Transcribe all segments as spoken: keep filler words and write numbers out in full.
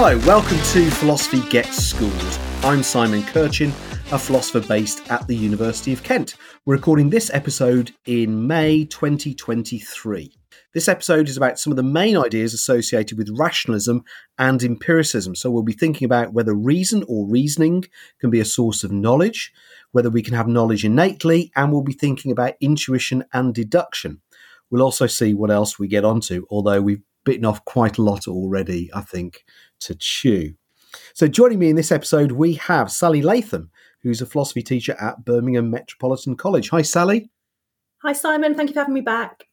Hello, welcome to Philosophy Gets Schooled. I'm Simon Kirchin, a philosopher based at the University of Kent. We're recording this episode in May twenty twenty-three. This episode is about some of the main ideas associated with rationalism and empiricism. So we'll be thinking about whether reason or reasoning can be a source of knowledge, whether we can have knowledge innately, and we'll be thinking about intuition and deduction. We'll also see what else we get onto, although we've bitten off quite a lot already, I think, to chew. So joining me in this episode, we have Sally Latham, who's a philosophy teacher at Birmingham Metropolitan College. Hi, Sally. Hi, Simon. Thank you for having me back.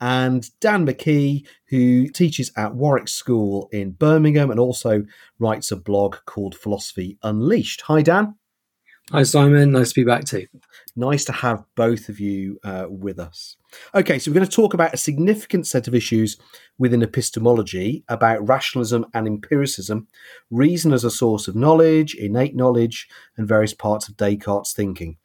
And Dan McKee, who teaches at Warwick School in Birmingham and also writes a blog called Philosophy Unleashed. Hi, Dan. Hi, Simon. Nice to be back too. Nice to have both of you uh, with us. Okay, so we're going to talk about a significant set of issues within epistemology about rationalism and empiricism, reason as a source of knowledge, innate knowledge, and various parts of Descartes' thinking.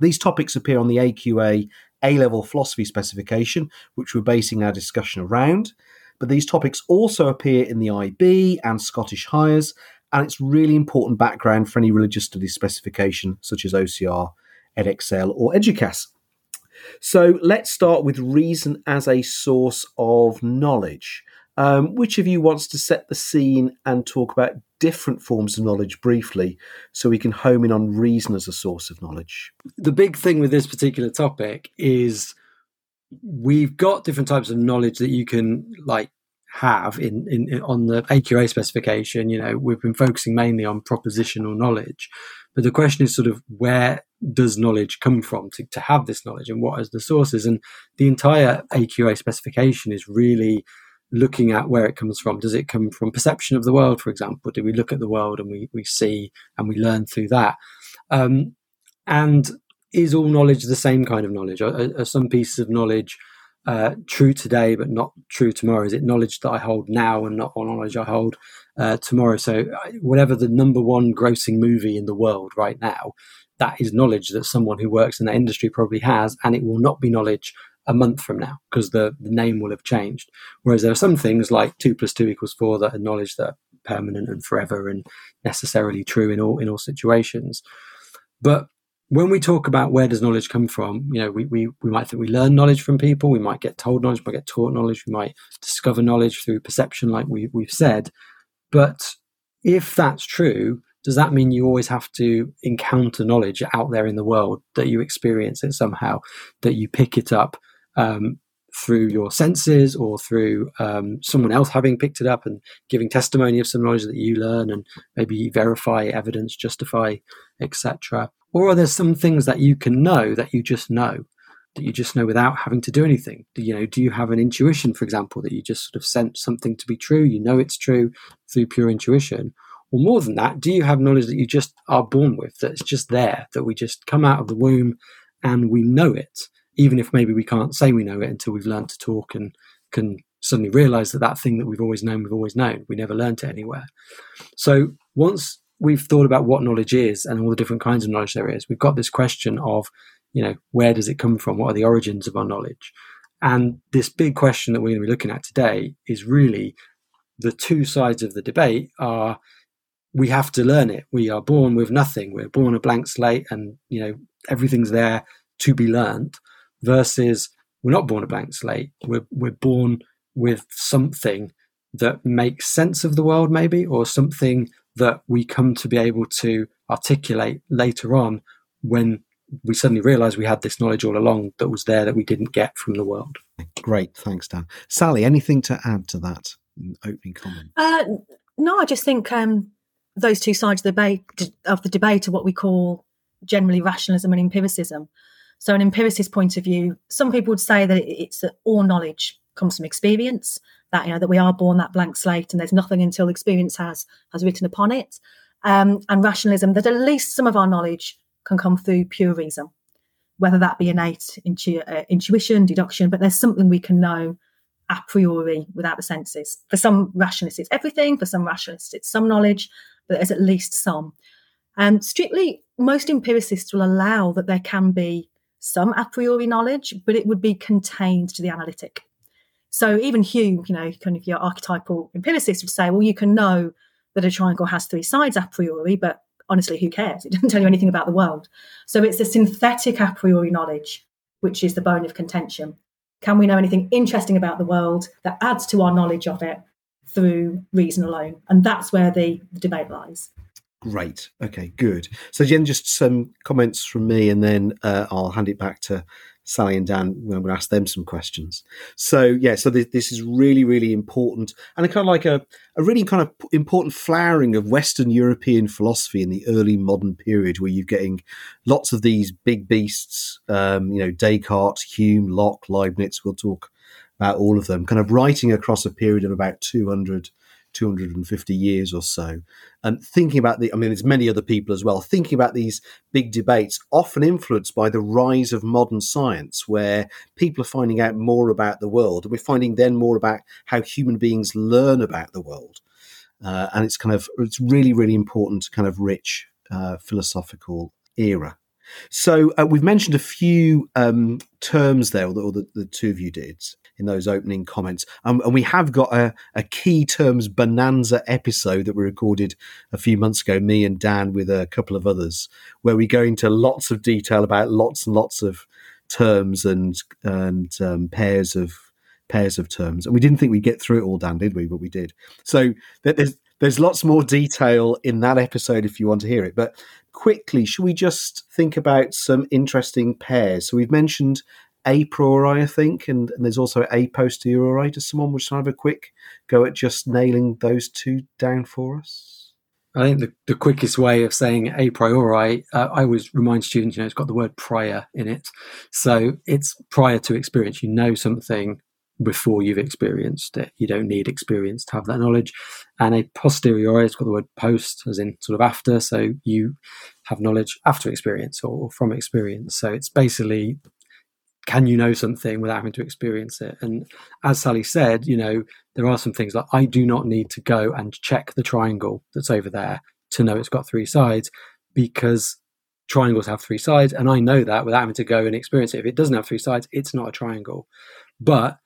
These topics appear on the A Q A A-level philosophy specification, which we're basing our discussion around. But these topics also appear in the I B and Scottish Hires, and it's really important background for any religious studies specification, such as O C R, Edexcel, or Educas. So let's start with reason as a source of knowledge. Um, which of you wants to set the scene and talk about different forms of knowledge briefly so we can home in on reason as a source of knowledge? The big thing with this particular topic is we've got different types of knowledge that you can like have in, in, in on the A Q A specification. You know, we've been focusing mainly on propositional knowledge, but the question is sort of where does knowledge come from to, to have this knowledge and what are the sources? And the entire A Q A specification is really looking at where it comes from. Does it come from perception of the world, for example? Do we look at the world and we, we see and we learn through that? Um, and is all knowledge the same kind of knowledge? Are, are some pieces of knowledge uh, true today but not true tomorrow? Is it knowledge that I hold now and not all knowledge I hold uh, tomorrow? So whatever the number one grossing movie in the world right now, that is knowledge that someone who works in that industry probably has, and it will not be knowledge a month from now because the, the name will have changed. Whereas there are some things like two plus two equals four that are knowledge that are permanent and forever and necessarily true in all in all situations. But when we talk about where does knowledge come from, you know, we we, we might think we learn knowledge from people, we might get told knowledge, we might get taught knowledge, we might discover knowledge through perception like we, we've said. But if that's true, does that mean you always have to encounter knowledge out there in the world, that you experience it somehow, that you pick it up Um, through your senses or through um, someone else having picked it up and giving testimony of some knowledge that you learn and maybe verify, evidence, justify, et cetera? Or are there some things that you can know that you just know, that you just know without having to do anything? Do you know, do you have an intuition, for example, that you just sort of sense something to be true, you know it's true through pure intuition? Or more than that, do you have knowledge that you just are born with, that's just there, that we just come out of the womb and we know it? Even if maybe we can't say we know it until we've learned to talk and can suddenly realize that that thing that we've always known, we've always known, we never learned it anywhere. So once we've thought about what knowledge is and all the different kinds of knowledge there is, we've got this question of, you know, where does it come from? What are the origins of our knowledge? And this big question that we're going to be looking at today is really the two sides of the debate are, we have to learn it. We are born with nothing. We're born a blank slate and, you know, everything's there to be learned. Versus we're not born a blank slate. We're we're born with something that makes sense of the world, maybe, or something that we come to be able to articulate later on when we suddenly realise we had this knowledge all along that was there that we didn't get from the world. Great, thanks, Dan. Sally, anything to add to that opening comment? Uh, no, I just think um, those two sides of the debate of the debate are what we call generally rationalism and empiricism. So an empiricist point of view, some people would say that it's that all knowledge comes from experience, that, you know, that we are born that blank slate and there's nothing until experience has has written upon it. Um, and rationalism, that at least some of our knowledge can come through pure reason, whether that be innate intu- uh, intuition, deduction, but there's something we can know a priori without the senses. For some rationalists, it's everything. For some rationalists, it's some knowledge, but there's at least some. Um, strictly, most empiricists will allow that there can be some a priori knowledge, but it would be contained to the analytic. So even Hume, you know, kind of your archetypal empiricist would say, well, you can know that a triangle has three sides a priori, but honestly, who cares? It doesn't tell you anything about the world. So it's the synthetic a priori knowledge, which is the bone of contention. Can we know anything interesting about the world that adds to our knowledge of it through reason alone? And that's where the, the debate lies. Great. Okay, good. So Jen, just some comments from me, and then uh, I'll hand it back to Sally and Dan when I'm going to ask them some questions. So, yeah, so th- this is really, really important, and a kind of like a, a really kind of important flowering of Western European philosophy in the early modern period, where you're getting lots of these big beasts, um, you know, Descartes, Hume, Locke, Leibniz, we'll talk about all of them, kind of writing across a period of about two hundred, two hundred fifty years or so, and thinking about the, I mean, there's many other people as well, thinking about these big debates, often influenced by the rise of modern science, where people are finding out more about the world. And we're finding then more about how human beings learn about the world. Uh, and it's kind of, it's really, really important, kind of rich uh, philosophical era. So uh, we've mentioned a few um, terms there, or the, or the, the two of you did, in those opening comments. Um, and we have got a, a key terms bonanza episode that we recorded a few months ago, me and Dan with a couple of others, where we go into lots of detail about lots and lots of terms and and um, pairs of pairs of terms. And we didn't think we'd get through it all, Dan, did we? But we did. So there's there's lots more detail in that episode if you want to hear it. But quickly, should we just think about some interesting pairs? So we've mentioned a priori, I think, and, and there's also a posteriori. Does someone wish to have a quick go at just nailing those two down for us? I think the, the quickest way of saying a priori, uh, I always remind students, you know, it's got the word prior in it. So it's prior to experience. You know something before you've experienced it. You don't need experience to have that knowledge. And a posteriori, it's got the word post, as in sort of after. So you have knowledge after experience or, or from experience. So it's basically, can you know something without having to experience it? And as Sally said, you know, there are some things like I do not need to go and check the triangle that's over there to know it's got three sides, because triangles have three sides. And I know that without having to go and experience it. If it doesn't have three sides, it's not a triangle. But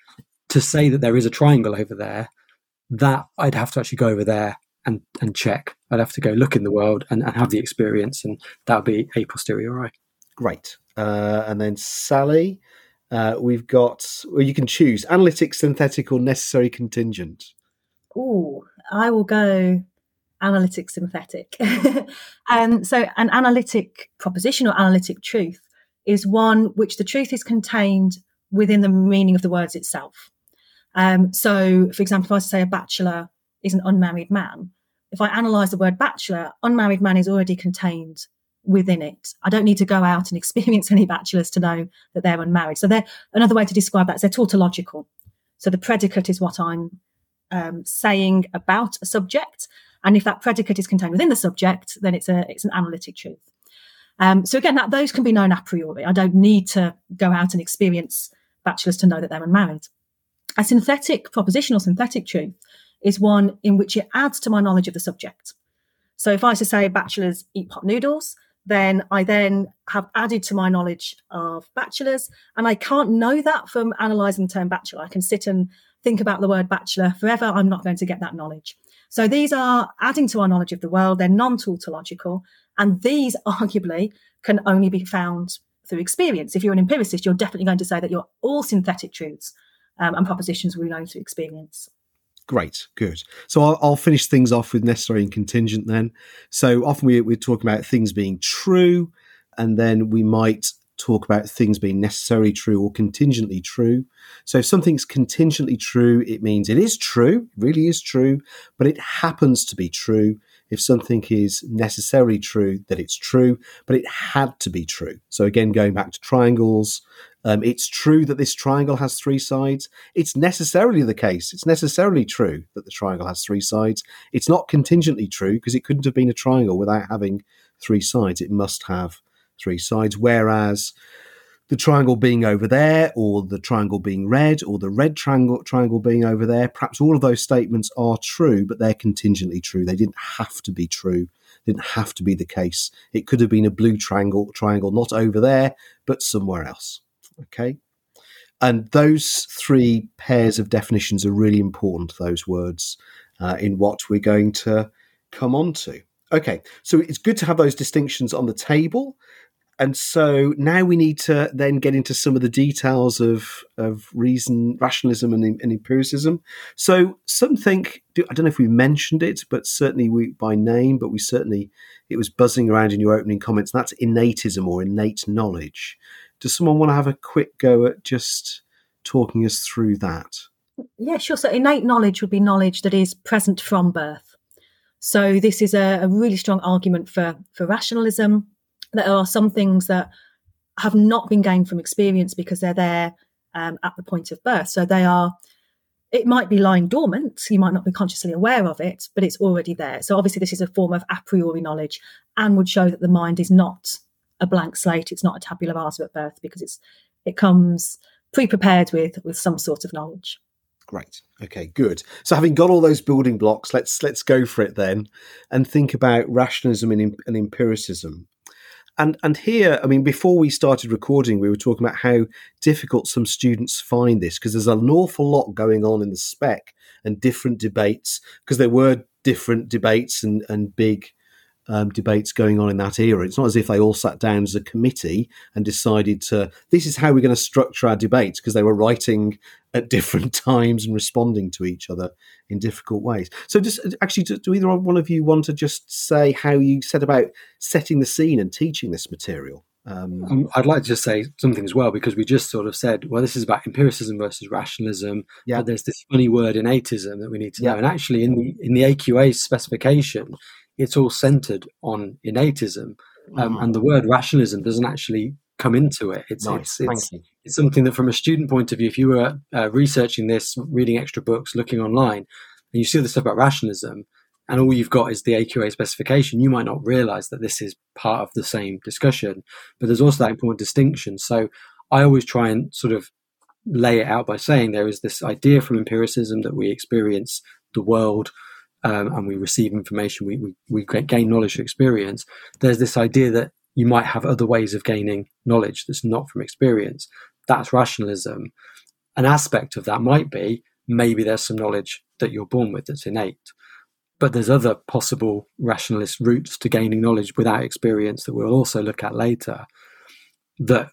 to say that there is a triangle over there, that I'd have to actually go over there and, and check. I'd have to go look in the world and, and have the experience. And that would be a posteriori. Great. Uh, and then Sally, uh, we've got, well, you can choose analytic, synthetic, or necessary contingent. Oh, I will go analytic, synthetic. um, so an analytic proposition or analytic truth is one which the truth is contained within the meaning of the words itself. Um, so, for example, if I say a bachelor is an unmarried man, if I analyse the word bachelor, unmarried man is already contained within it. I don't need to go out and experience any bachelors to know that they're unmarried. So they're, another way to describe that is they're tautological. So the predicate is what I'm um, saying about a subject. And if that predicate is contained within the subject, then it's a it's an analytic truth. Um, so again, that those can be known a priori. I don't need to go out and experience bachelors to know that they're unmarried. A synthetic proposition or synthetic truth is one in which it adds to my knowledge of the subject. So if I was to say bachelors eat pot noodles, then I then have added to my knowledge of bachelors. And I can't know that from analysing the term bachelor. I can sit and think about the word bachelor forever. I'm not going to get that knowledge. So these are adding to our knowledge of the world. They're non-tautological. And these arguably can only be found through experience. If you're an empiricist, you're definitely going to say that you're all synthetic truths um, and propositions we learn through experience. Great, good. So I'll, I'll finish things off with necessary and contingent then. So often we, we're talking about things being true, and then we might talk about things being necessarily true or contingently true. So if something's contingently true, it means it is true, really is true, but it happens to be true. If something is necessarily true, that it's true, but it had to be true. So again, going back to triangles, Um, it's true that this triangle has three sides. It's necessarily the case. It's necessarily true that the triangle has three sides. It's not contingently true because it couldn't have been a triangle without having three sides. It must have three sides. Whereas the triangle being over there, or the triangle being red, or the red triangle triangle being over there, perhaps all of those statements are true, but they're contingently true. They didn't have to be true. Didn't have to be the case. It could have been a blue triangle, triangle not over there, but somewhere else. Okay, and those three pairs of definitions are really important, those words, uh, in what we're going to come on to. Okay, so it's good to have those distinctions on the table. And so now we need to then get into some of the details of, of reason, rationalism and, and empiricism. So something, I don't know if we mentioned it, but certainly we by name, but we certainly, it was buzzing around in your opening comments. That's innatism or innate knowledge. Does someone want to have a quick go at just talking us through that? Yeah, sure. So innate knowledge would be knowledge that is present from birth. So this is a, a really strong argument for, for rationalism. There are some things that have not been gained from experience because they're there um, at the point of birth. So they are, it might be lying dormant, you might not be consciously aware of it, but it's already there. So obviously this is a form of a priori knowledge and would show that the mind is not a blank slate, it's not a tabula rasa at birth because it's it comes pre-prepared with, with some sort of knowledge. Great. Okay, good. So having got all those building blocks, let's let's go for it then and think about rationalism and, and empiricism. And and here, I mean, before we started recording, we were talking about how difficult some students find this because there's an awful lot going on in the spec and different debates because there were different debates and, and big um, debates going on in that era. It's not as if they all sat down as a committee and decided to, this is how we're going to structure our debates because they were writing at different times and responding to each other in difficult ways. So just actually, do, do either one of you want to just say how you set about setting the scene and teaching this material? Um, I'd like to just say something as well, because we just sort of said, well, this is about empiricism versus rationalism. Yeah. But there's this funny word innatism that we need to yeah. know. And actually in the, in the A Q A specification, it's all centered on innatism. Um, mm. And the word rationalism doesn't actually come into it. It's nice. it's, it's, it's something that from a student point of view, if you were uh, researching this, reading extra books, looking online, and you see all this stuff about rationalism, and all you've got is the A Q A specification, you might not realize that this is part of the same discussion. But there's also that important distinction. So I always try and sort of lay it out by saying there is this idea from empiricism that we experience the world um, and we receive information, we, we, we gain knowledge through experience. There's this idea that you might have other ways of gaining knowledge that's not from experience. That's rationalism. An aspect of that might be maybe there's some knowledge that you're born with that's innate, but there's other possible rationalist routes to gaining knowledge without experience that we'll also look at later. That,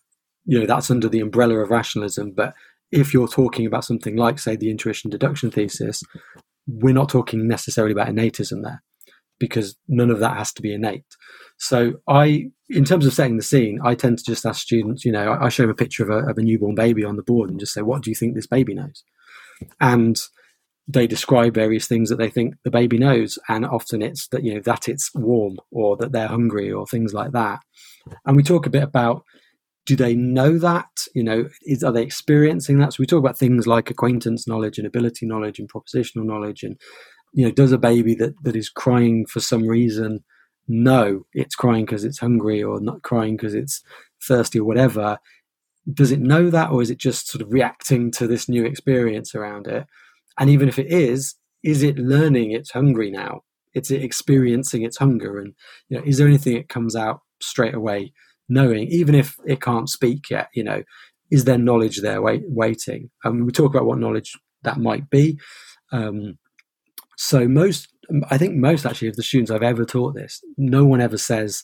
you know, that's under the umbrella of rationalism. But if you're talking about something like, say, the intuition deduction thesis, we're not talking necessarily about innatism there, because none of that has to be innate. So I, in terms of setting the scene, I tend to just ask students, you know, I, I show them a picture of a, of a newborn baby on the board and just say, what do you think this baby knows? And they describe various things that they think the baby knows. And often it's that, you know, that it's warm or that they're hungry or things like that. And we talk a bit about, do they know that? You know, is, are they experiencing that? So we talk about things like acquaintance knowledge and ability knowledge and propositional knowledge and, you know, does a baby that, that is crying for some reason know it's crying because it's hungry or not crying because it's thirsty or whatever? Does it know that, or is it just sort of reacting to this new experience around it? And even if it is, is it learning it's hungry now? It's experiencing its hunger, and you know, is there anything it comes out straight away knowing, even if it can't speak yet? You know, is there knowledge there wait, waiting? And um, we talk about what knowledge that might be. Um, so most. I think most actually of the students I've ever taught this, no one ever says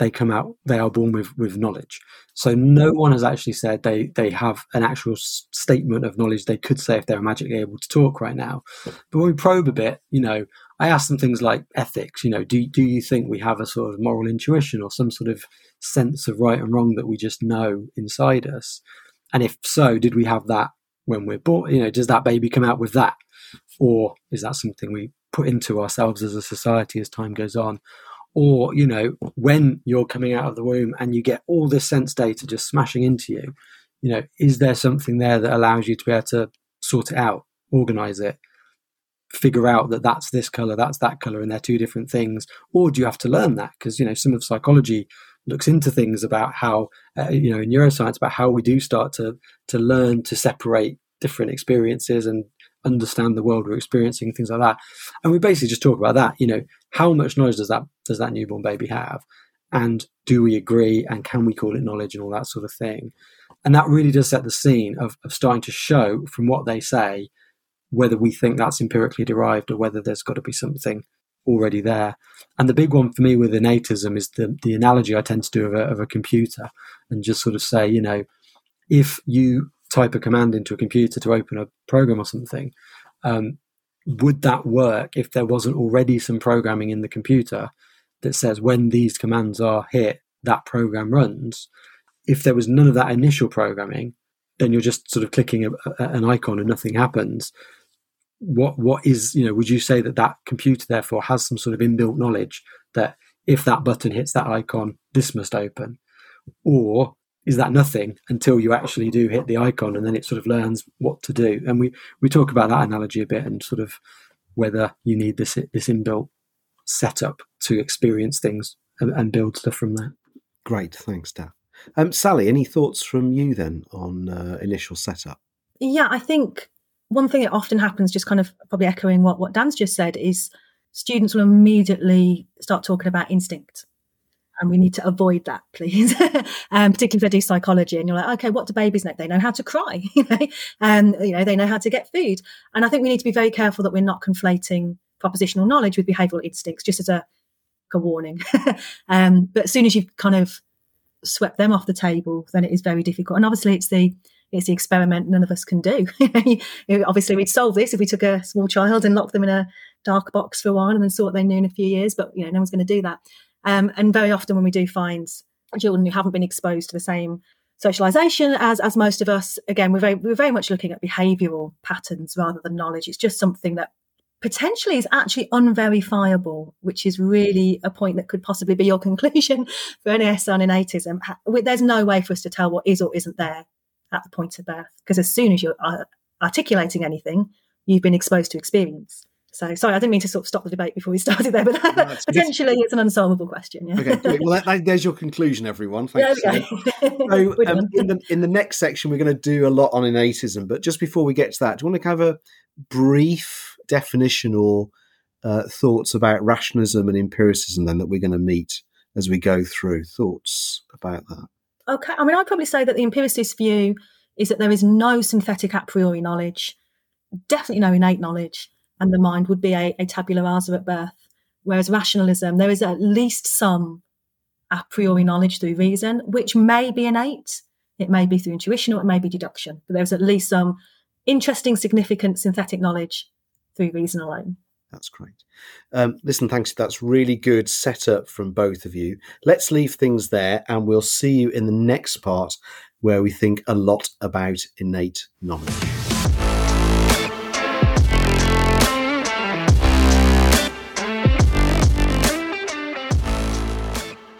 they come out, they are born with, with knowledge. So no one has actually said they, they have an actual s- statement of knowledge they could say if they're magically able to talk right now. But when we probe a bit, you know, I ask them things like ethics, you know, do, do you think we have a sort of moral intuition or some sort of sense of right and wrong that we just know inside us? And if so, did we have that when we're born? You know, does that baby come out with that? Or is that something we put into ourselves as a society as time goes on? Or, you know, when you're coming out of the womb and you get all this sense data just smashing into you, you know, is there something there that allows you to be able to sort it out, organize it, figure out that that's this color, that's that color, and they're two different things? Or do you have to learn that? Because, you know, some of psychology looks into things about how, uh, you know, in neuroscience, about how we do start to to learn to separate different experiences and understand the world we're experiencing, things like that. And we basically just talk about that, you know, how much knowledge does that does that newborn baby have, and do we agree, and can we call it knowledge, and all that sort of thing. And that really does set the scene of, of starting to show from what they say whether we think that's empirically derived or whether there's got to be something already there. And the big one for me with innatism is the, the analogy I tend to do of a, of a computer, and just sort of say, you know, if you type a command into a computer to open a program or something, um, would that work if there wasn't already some programming in the computer that says when these commands are hit, that program runs? If there was none of that initial programming, then you're just sort of clicking a, a, an icon and nothing happens. What what is, you know, would you say that that computer therefore has some sort of inbuilt knowledge that if that button hits that icon, this must open? Or is that nothing until you actually do hit the icon, and then it sort of learns what to do? And we we talk about that analogy a bit, and sort of whether you need this this inbuilt setup to experience things and, and build stuff from that. Great, thanks, Dan. Um, Sally, any thoughts from you then on uh, initial setup? Yeah, I think one thing that often happens, just kind of probably echoing what, what Dan's just said, is students will immediately start talking about instinct. And we need to avoid that, please, um, particularly if they do psychology. And you're like, okay, what do babies know? They know how to cry, you know, and you know they know how to get food. And I think we need to be very careful that we're not conflating propositional knowledge with behavioural instincts, just as a, a warning. um, but as soon as you've kind of swept them off the table, then it is very difficult. And obviously it's the it's the experiment none of us can do. Obviously we'd solve this if we took a small child and locked them in a dark box for a while and then saw what they knew in a few years, but you know no one's going to do that. Um, and very often when we do find children who haven't been exposed to the same socialisation as as most of us, again, we're very, we're very much looking at behavioural patterns rather than knowledge. It's just something that potentially is actually unverifiable, which is really a point that could possibly be your conclusion for an essay on innatism. There's no way for us to tell what is or isn't there at the point of birth, because as soon as you're articulating anything, you've been exposed to experience. So, sorry, I didn't mean to sort of stop the debate before we started there, but no, potentially it's an unsolvable question. Yeah. Okay, well, that, that, there's your conclusion, everyone. Thanks. There we go. So, um, in, the, in the next section, we're going to do a lot on innatism, but just before we get to that, do you want to have a brief definition or uh, thoughts about rationalism and empiricism then that we're going to meet as we go through? Thoughts about that? Okay, I mean, I'd probably say that the empiricist view is that there is no synthetic a priori knowledge, definitely no innate knowledge, and the mind would be a, a tabula rasa at birth, whereas rationalism, there is at least some a priori knowledge through reason, which may be innate, it may be through intuition, or it may be deduction, but there's at least some interesting, significant synthetic knowledge through reason alone. That's great. Um, listen, thanks. That's really good setup from both of you. Let's leave things there, and we'll see you in the next part where we think a lot about innate knowledge.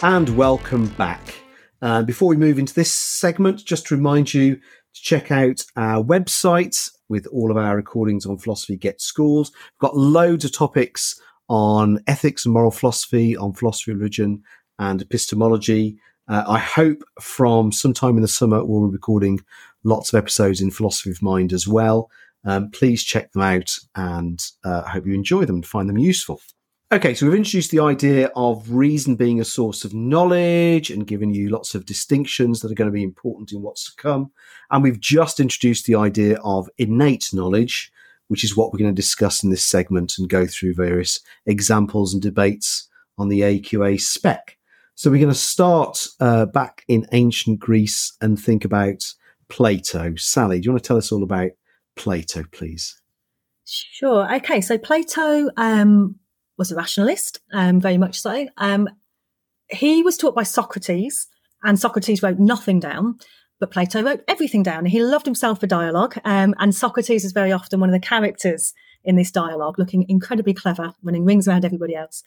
And welcome back. Uh, before we move into this segment, just to remind you to check out our website with all of our recordings on Philosophy Gets Schooled. We've got loads of topics on ethics and moral philosophy, on philosophy, religion and epistemology. Uh, I hope from sometime in the summer we'll be recording lots of episodes in philosophy of mind as well. Um, please check them out, and uh, I hope you enjoy them and find them useful. Okay, so we've introduced the idea of reason being a source of knowledge and given you lots of distinctions that are going to be important in what's to come. And we've just introduced the idea of innate knowledge, which is what we're going to discuss in this segment and go through various examples and debates on the A Q A spec. So we're going to start uh, back in ancient Greece and think about Plato. Sally, do you want to tell us all about Plato, please? Sure. Okay, so Plato... Um was a rationalist, um, very much so. Um, he was taught by Socrates, and Socrates wrote nothing down, but Plato wrote everything down. He loved himself for dialogue, um, and Socrates is very often one of the characters in this dialogue, looking incredibly clever, running rings around everybody else.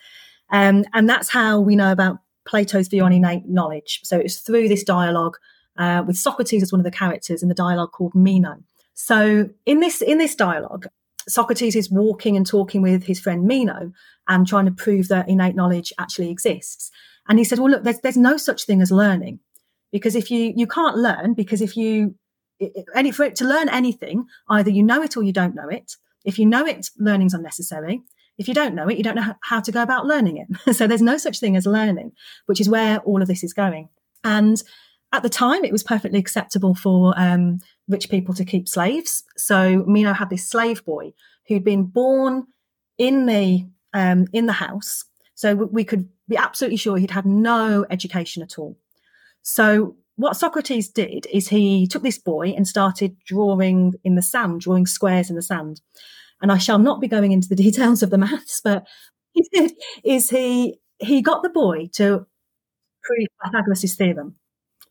Um, and that's how we know about Plato's view on innate knowledge. So it's through this dialogue uh, with Socrates as one of the characters in the dialogue called Meno. So in this in this dialogue, Socrates is walking and talking with his friend Meno and trying to prove that innate knowledge actually exists. And he said, well, look, there's, there's no such thing as learning, because if you, you can't learn, because if you, any for it to learn anything, either you know it or you don't know it. If you know it, learning's unnecessary. If you don't know it, you don't know how to go about learning it. So there's no such thing as learning, which is where all of this is going. And at the time, it was perfectly acceptable for um, rich people to keep slaves. So Meno had this slave boy who'd been born in the um, in the house. So we could be absolutely sure he'd had no education at all. So what Socrates did is he took this boy and started drawing in the sand, drawing squares in the sand. And I shall not be going into the details of the maths, but he did is he he got the boy to prove Pythagoras' theorem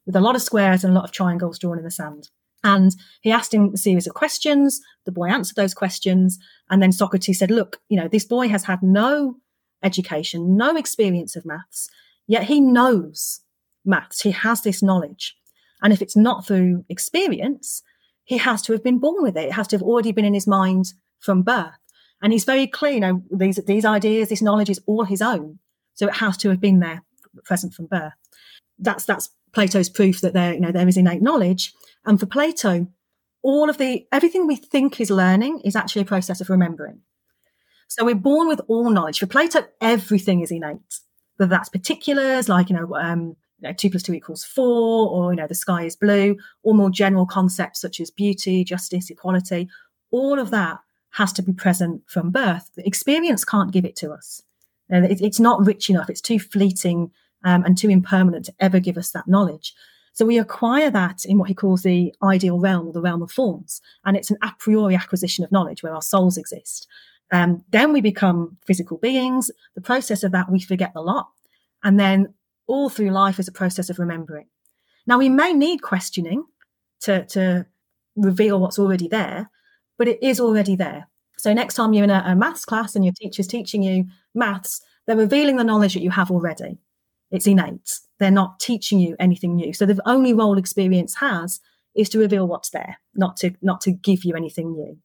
with a lot of squares and a lot of triangles drawn in the sand. And he asked him a series of questions. The boy answered those questions. And then Socrates said, look, you know, this boy has had no education, no experience of maths, yet he knows maths. He has this knowledge. And if it's not through experience, he has to have been born with it. It has to have already been in his mind from birth. And he's very clear, you know, these, these ideas, this knowledge is all his own. So it has to have been there, present from birth. That's that's Plato's proof that there, you know, there is innate knowledge. And for Plato, all of the everything we think is learning is actually a process of remembering. So we're born with all knowledge. For Plato, everything is innate, whether that's particulars like, you know, um, you know, two plus two equals four, or, you know, the sky is blue, or more general concepts such as beauty, justice, equality. All of that has to be present from birth. The experience can't give it to us. You know, it, it's not rich enough. It's too fleeting um, and too impermanent to ever give us that knowledge. So we acquire that in what he calls the ideal realm, or the realm of forms. And it's an a priori acquisition of knowledge where our souls exist. Um, then we become physical beings. The process of that, we forget a lot. And then all through life is a process of remembering. Now, we may need questioning to, to reveal what's already there, but it is already there. So next time you're in a, a maths class and your teacher's teaching you maths, they're revealing the knowledge that you have already. It's innate. They're not teaching you anything new. So the only role experience has is to reveal what's there, not to not to give you anything new.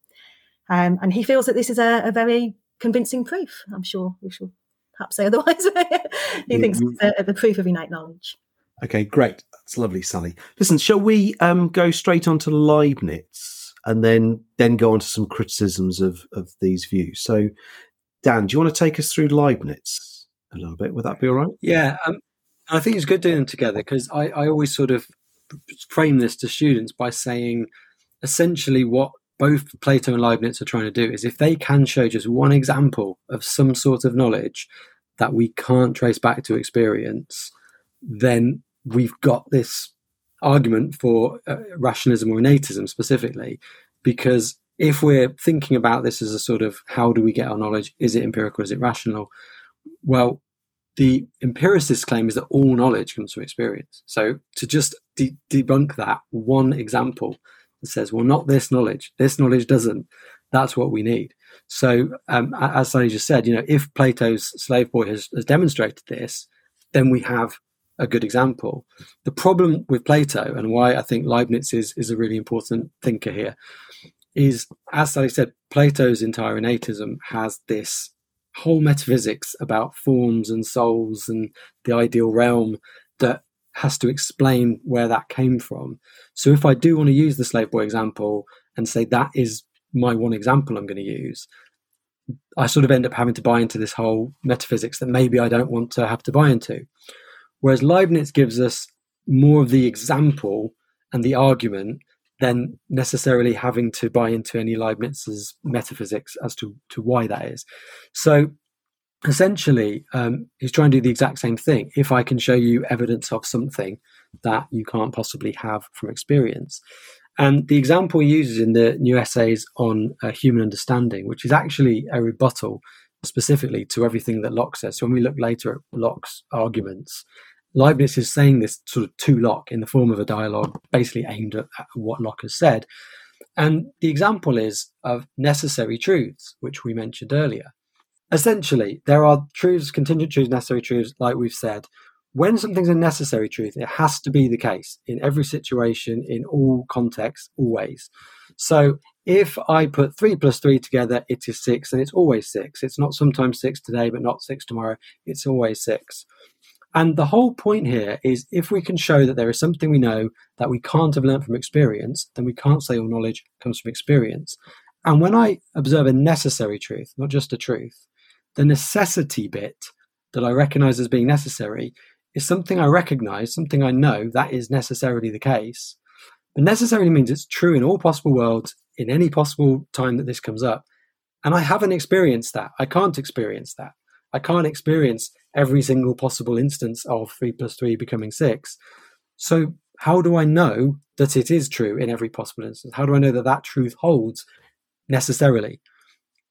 Um, and he feels that this is a, a very convincing proof. I'm sure we shall perhaps say otherwise. He yeah, thinks yeah. it's a, the proof of innate knowledge. Okay, great. That's lovely, Sally. Listen, shall we um, go straight on to Leibniz and then then go on to some criticisms of, of these views? So, Dan, do you want to take us through Leibniz a little bit? Would that be all right? Yeah, um, I think it's good doing them together, because I, I always sort of frame this to students by saying essentially what both Plato and Leibniz are trying to do is if they can show just one example of some sort of knowledge that we can't trace back to experience, then we've got this argument for uh, rationalism or innatism specifically, because if we're thinking about this as a sort of how do we get our knowledge, is it empirical, is it rational? Well, the empiricist claim is that all knowledge comes from experience. So to just de- debunk that one example that says, well, not this knowledge. This knowledge doesn't. That's what we need. So um, as Sally just said, you know, if Plato's slave boy has, has demonstrated this, then we have a good example. The problem with Plato, and why I think Leibniz is, is a really important thinker here, is, as Sally said, Plato's entire innatism has this whole metaphysics about forms and souls and the ideal realm that has to explain where that came from. So if I do want to use the slave boy example and say that is my one example I'm going to use, I sort of end up having to buy into this whole metaphysics that maybe I don't want to have to buy into. Whereas Leibniz gives us more of the example and the argument than necessarily having to buy into any Leibniz's metaphysics as to, to why that is. So essentially, um, he's trying to do the exact same thing. If I can show you evidence of something that you can't possibly have from experience. And the example he uses in the New Essays on uh, Human Understanding, which is actually a rebuttal specifically to everything that Locke says. So when we look later at Locke's arguments, Leibniz is saying this sort of to Locke in the form of a dialogue, basically aimed at what Locke has said. And the example is of necessary truths, which we mentioned earlier. Essentially, there are truths, contingent truths, necessary truths, like we've said. When something's a necessary truth, it has to be the case in every situation, in all contexts, always. So if I put three plus three together, it is six, and it's always six. It's not sometimes six today, but not six tomorrow. It's always six. And the whole point here is if we can show that there is something we know that we can't have learned from experience, then we can't say all knowledge comes from experience. And when I observe a necessary truth, not just a truth, the necessity bit that I recognize as being necessary is something I recognize, something I know that is necessarily the case. But necessarily means it's true in all possible worlds, in any possible time that this comes up, And I haven't experienced that. I can't experience that. I can't experience every single possible instance of three plus three becoming six. So how do I know that it is true in every possible instance? How do I know that that truth holds necessarily?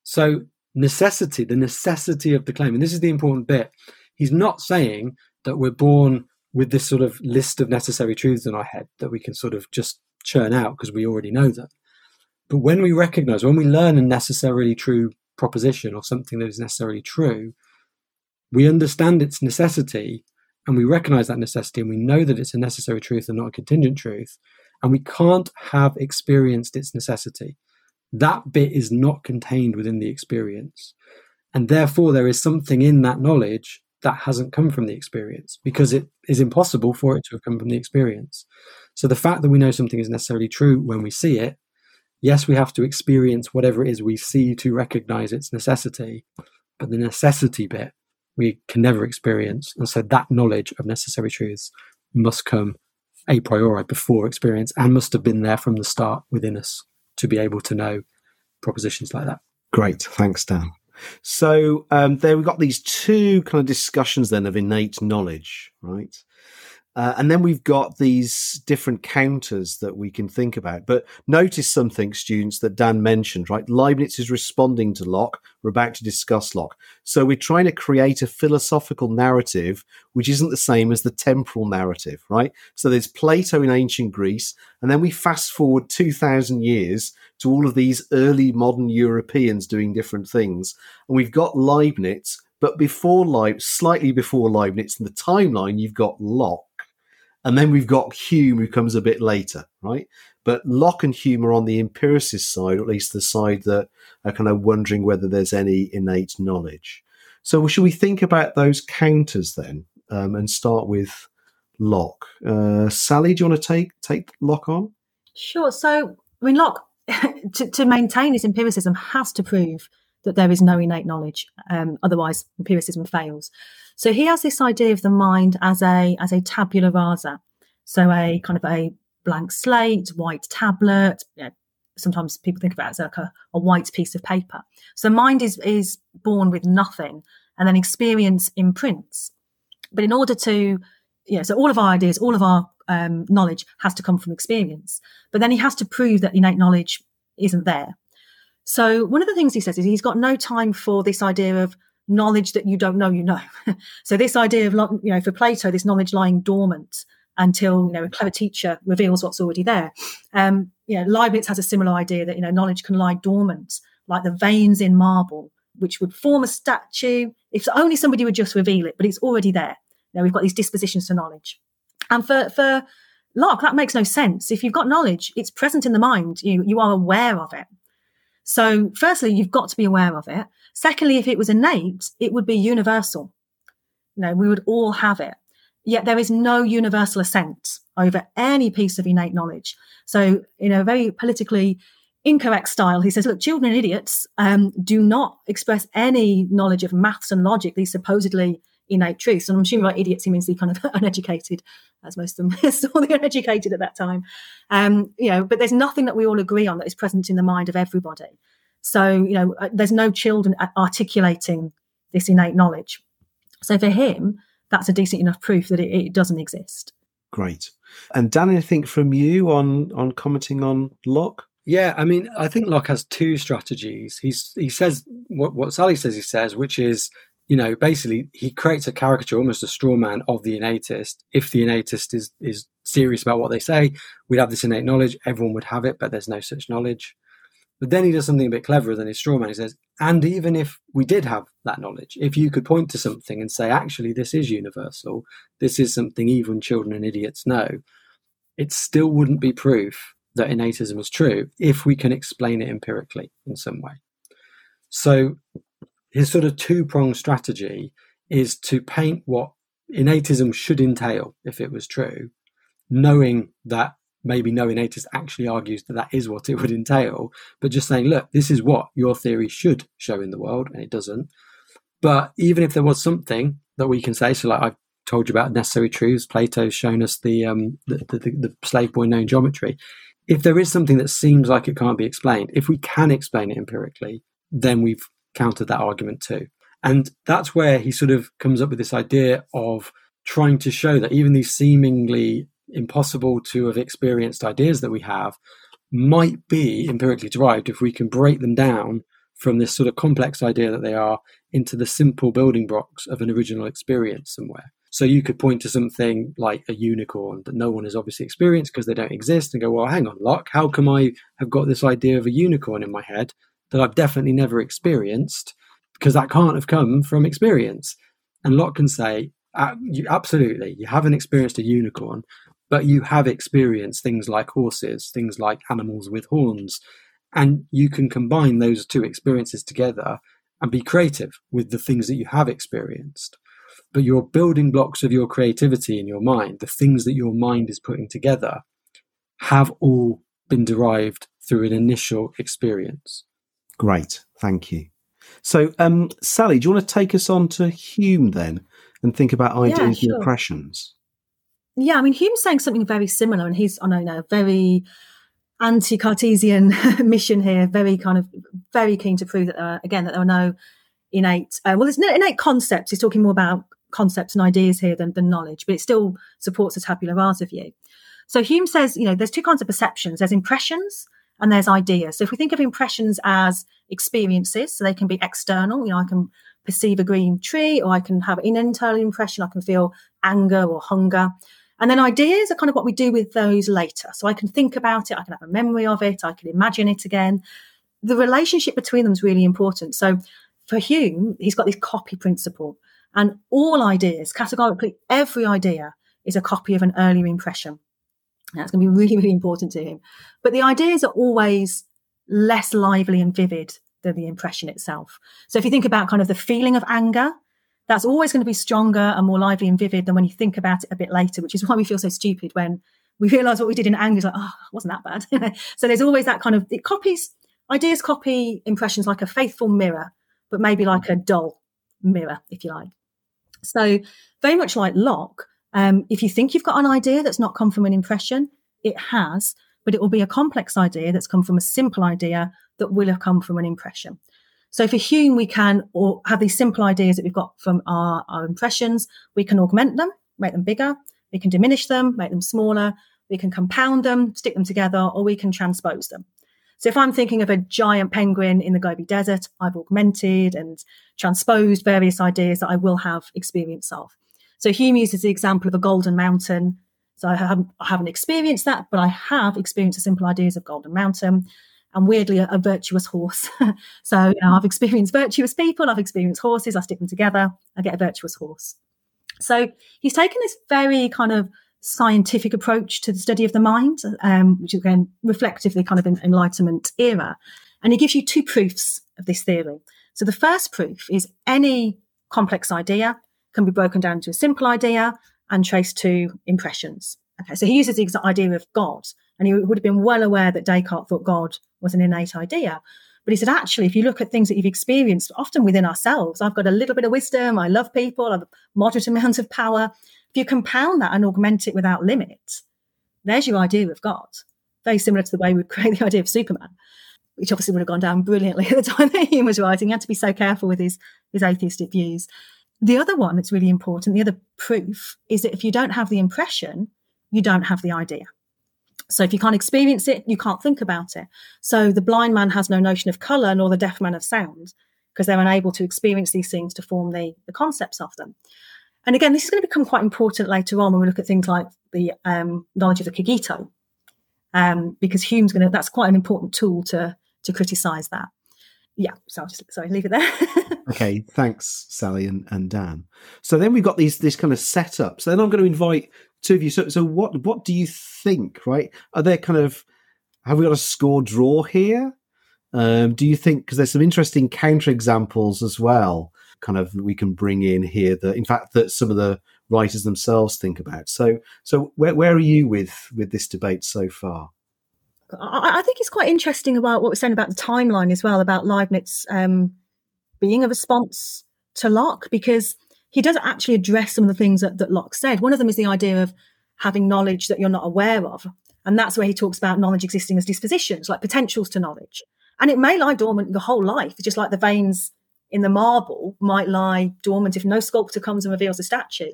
So necessity, the necessity of the claim, and this is the important bit. He's not saying that we're born with this sort of list of necessary truths in our head that we can sort of just churn out because we already know them. But when we recognize, when we learn a necessarily true proposition or something that is necessarily true, we understand its necessity and we recognize that necessity and we know that it's a necessary truth and not a contingent truth, and we can't have experienced its necessity. That bit is not contained within the experience. And therefore, there is something in that knowledge that hasn't come from the experience because it is impossible for it to have come from the experience. So the fact that we know something is necessarily true when we see it, yes, we have to experience whatever it is we see to recognize its necessity, but the necessity bit we can never experience. And so that knowledge of necessary truths must come a priori before experience and must have been there from the start within us to be able to know propositions like that. Great. Thanks, Dan. So um, there we've got these two kind of discussions then of innate knowledge, right? Uh, and then we've got these different counters that we can think about. But notice something, students, that Dan mentioned, right? Leibniz is responding to Locke. We're about to discuss Locke. So we're trying to create a philosophical narrative which isn't the same as the temporal narrative, right? So there's Plato in ancient Greece, and then we fast forward two thousand years to all of these early modern Europeans doing different things. And we've got Leibniz, but before Leib- slightly before Leibniz in the timeline, you've got Locke. And then we've got Hume, who comes a bit later, right? But Locke and Hume are on the empiricist side, or at least the side that are kind of wondering whether there's any innate knowledge. So should we think about those counters then um, and start with Locke? Uh, Sally, do you want to take take Locke on? Sure. So I mean, Locke, to, to maintain his empiricism, has to prove that there is no innate knowledge, um, otherwise empiricism fails. So he has this idea of the mind as a as a tabula rasa, so a kind of a blank slate, white tablet. You know, sometimes people think about it as like a, a white piece of paper. So mind is is born with nothing, and then experience imprints. But in order to, you know, so all of our ideas, all of our um, knowledge has to come from experience. But then he has to prove that innate knowledge isn't there. So one of the things he says is he's got no time for this idea of knowledge that you don't know you know. So this idea of, you know, for Plato, this knowledge lying dormant until, you know, a clever teacher reveals what's already there. Um, you know, Leibniz has a similar idea that, you know, knowledge can lie dormant, like the veins in marble, which would form a statue if only somebody would just reveal it, but it's already there. You know, we've got these dispositions to knowledge. And for, for Locke, that makes no sense. If you've got knowledge, it's present in the mind. You, you are aware of it. So firstly, you've got to be aware of it. Secondly, if it was innate, it would be universal. You know, we would all have it. Yet there is no universal assent over any piece of innate knowledge. So in a very politically incorrect style, he says, look, children and idiots um, do not express any knowledge of maths and logic, these supposedly innate truths. And I'm assuming by idiots, he means the kind of uneducated, as most of them saw the uneducated at that time. Um, you know, but there's nothing that we all agree on that is present in the mind of everybody. So, you know, there's no children articulating this innate knowledge. So for him, that's a decent enough proof that it, it doesn't exist. Great. And Dan, anything from you on, on commenting on Locke? Yeah, I mean, I think Locke has two strategies. He's, he says what, what Sally says he says, which is, you know, basically he creates a caricature, almost a straw man of the innatist. If the innatist is, is serious about what they say, we'd have this innate knowledge, everyone would have it, but there's no such knowledge. But then he does something a bit cleverer than his straw man. He says, and even if we did have that knowledge, if you could point to something and say, actually, this is universal, this is something even children and idiots know, it still wouldn't be proof that innatism was true if we can explain it empirically in some way. So his sort of two-pronged strategy is to paint what innatism should entail if it was true, knowing that maybe no innatist actually argues that that is what it would entail, but just saying, look, this is what your theory should show in the world, and it doesn't. But even if there was something that we can say, so like I've told you about necessary truths, Plato's shown us the, um, the, the, the slave boy known geometry. If there is something that seems like it can't be explained, if we can explain it empirically, then we've countered that argument too. And that's where he sort of comes up with this idea of trying to show that even these seemingly impossible to have experienced ideas that we have might be empirically derived if we can break them down from this sort of complex idea that they are into the simple building blocks of an original experience somewhere. So you could point to something like a unicorn that no one has obviously experienced because they don't exist and go, well, hang on, Locke, how come I have got this idea of a unicorn in my head that I've definitely never experienced? Because that can't have come from experience. And Locke can say, absolutely, you haven't experienced a unicorn, but you have experienced things like horses, things like animals with horns. And you can combine those two experiences together and be creative with the things that you have experienced. But your building blocks of your creativity in your mind, the things that your mind is putting together, have all been derived through an initial experience. Great. Thank you. So, um, Sally, do you want to take us on to Hume then and think about ideas and impressions? Yeah, I mean, Hume's saying something very similar, and he's on a very anti-Cartesian mission here, very kind of very keen to prove that, there are, again, that there are no innate, uh, well, there's no innate concepts. He's talking more about concepts and ideas here than, than knowledge, but it still supports a tabular rasa view. So Hume says, you know, there's two kinds of perceptions. There's impressions and there's ideas. So if we think of impressions as experiences, so they can be external, you know, I can perceive a green tree, or I can have an internal impression, I can feel anger or hunger. And then ideas are kind of what we do with those later. So I can think about it, I can have a memory of it, I can imagine it again. The relationship between them is really important. So for Hume, he's got this copy principle, and all ideas, categorically every idea, is a copy of an earlier impression. That's going to be really, really important to him. But the ideas are always less lively and vivid than the impression itself. So if you think about kind of the feeling of anger, that's always going to be stronger and more lively and vivid than when you think about it a bit later, which is why we feel so stupid when we realise what we did in anger is like, oh, it wasn't that bad. So there's always that kind of, it copies, ideas copy impressions like a faithful mirror, but maybe like a dull mirror, if you like. So very much like Locke, um, if you think you've got an idea that's not come from an impression, it has, but it will be a complex idea that's come from a simple idea that will have come from an impression. So for Hume, we can or have these simple ideas that we've got from our, our impressions. We can augment them, make them bigger. We can diminish them, make them smaller. We can compound them, stick them together, or we can transpose them. So if I'm thinking of a giant penguin in the Gobi Desert, I've augmented and transposed various ideas that I will have experience of. So Hume uses the example of a golden mountain. So I haven't, I haven't experienced that, but I have experienced the simple ideas of golden mountain. And weirdly, a, a virtuous horse. So, you know, I've experienced virtuous people, I've experienced horses, I stick them together, I get a virtuous horse. So he's taken this very kind of scientific approach to the study of the mind, um, which is, again, reflective of the kind of Enlightenment era. And he gives you two proofs of this theory. So the first proof is any complex idea can be broken down into a simple idea and traced to impressions. Okay, so he uses the exact idea of God. And he would have been well aware that Descartes thought God was an innate idea. But he said, actually, if you look at things that you've experienced, often within ourselves, I've got a little bit of wisdom, I love people, I have a moderate amount of power. If you compound that and augment it without limit, there's your idea of God. Very similar to the way we create the idea of Superman, which obviously would have gone down brilliantly at the time that Hume was writing. He had to be so careful with his, his atheistic views. The other one that's really important, the other proof, is that if you don't have the impression, you don't have the idea. So if you can't experience it, you can't think about it. So the blind man has no notion of colour, nor the deaf man of sound, because they're unable to experience these things to form the, the concepts of them. And again, this is going to become quite important later on when we look at things like the um, knowledge of the Cogito, um, because Hume's going to, that's quite an important tool to to criticise that. Yeah, so I'll just, sorry, leave it there. Okay, thanks, Sally and, and Dan. So then we've got these this kind of setup. So then I'm going to invite two of you. So, so what what do you think, right? Are there kind of, have we got a score draw here? Um, do you think, because there's some interesting counterexamples as well, kind of we can bring in here, that, in fact, that some of the writers themselves think about. So so where where are you with, with this debate so far? I, I think it's quite interesting about what we're saying about the timeline as well, about Leibniz um, being a response to Locke, because he does actually address some of the things that, that Locke said. One of them is the idea of having knowledge that you're not aware of. And that's where he talks about knowledge existing as dispositions, like potentials to knowledge. And it may lie dormant the whole life, just like the veins in the marble might lie dormant if no sculptor comes and reveals a statue.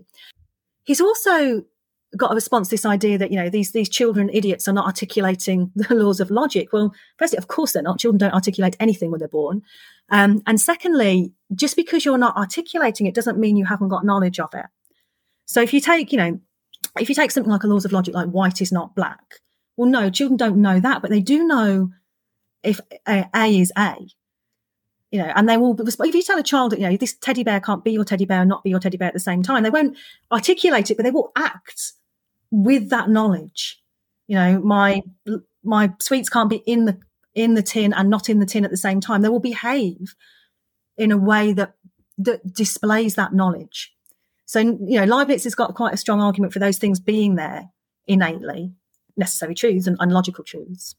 He's also got a response to this idea that, you know, these these children idiots are not articulating the laws of logic. Well, firstly, of course they're not. Children don't articulate anything when they're born. Um, and secondly, just because you're not articulating it doesn't mean you haven't got knowledge of it. So if you take, you know, if you take something like a laws of logic, like white is not black, well, no, children don't know that, but they do know if A, a is A. You know, and they will, if you tell a child, you know, this teddy bear can't be your teddy bear and not be your teddy bear at the same time, they won't articulate it, but they will act with that knowledge. You know, my my sweets can't be in the in the tin and not in the tin at the same time. They will behave in a way that that displays that knowledge. So, you know, Leibniz has got quite a strong argument for those things being there innately, necessary truths and, and logical truths.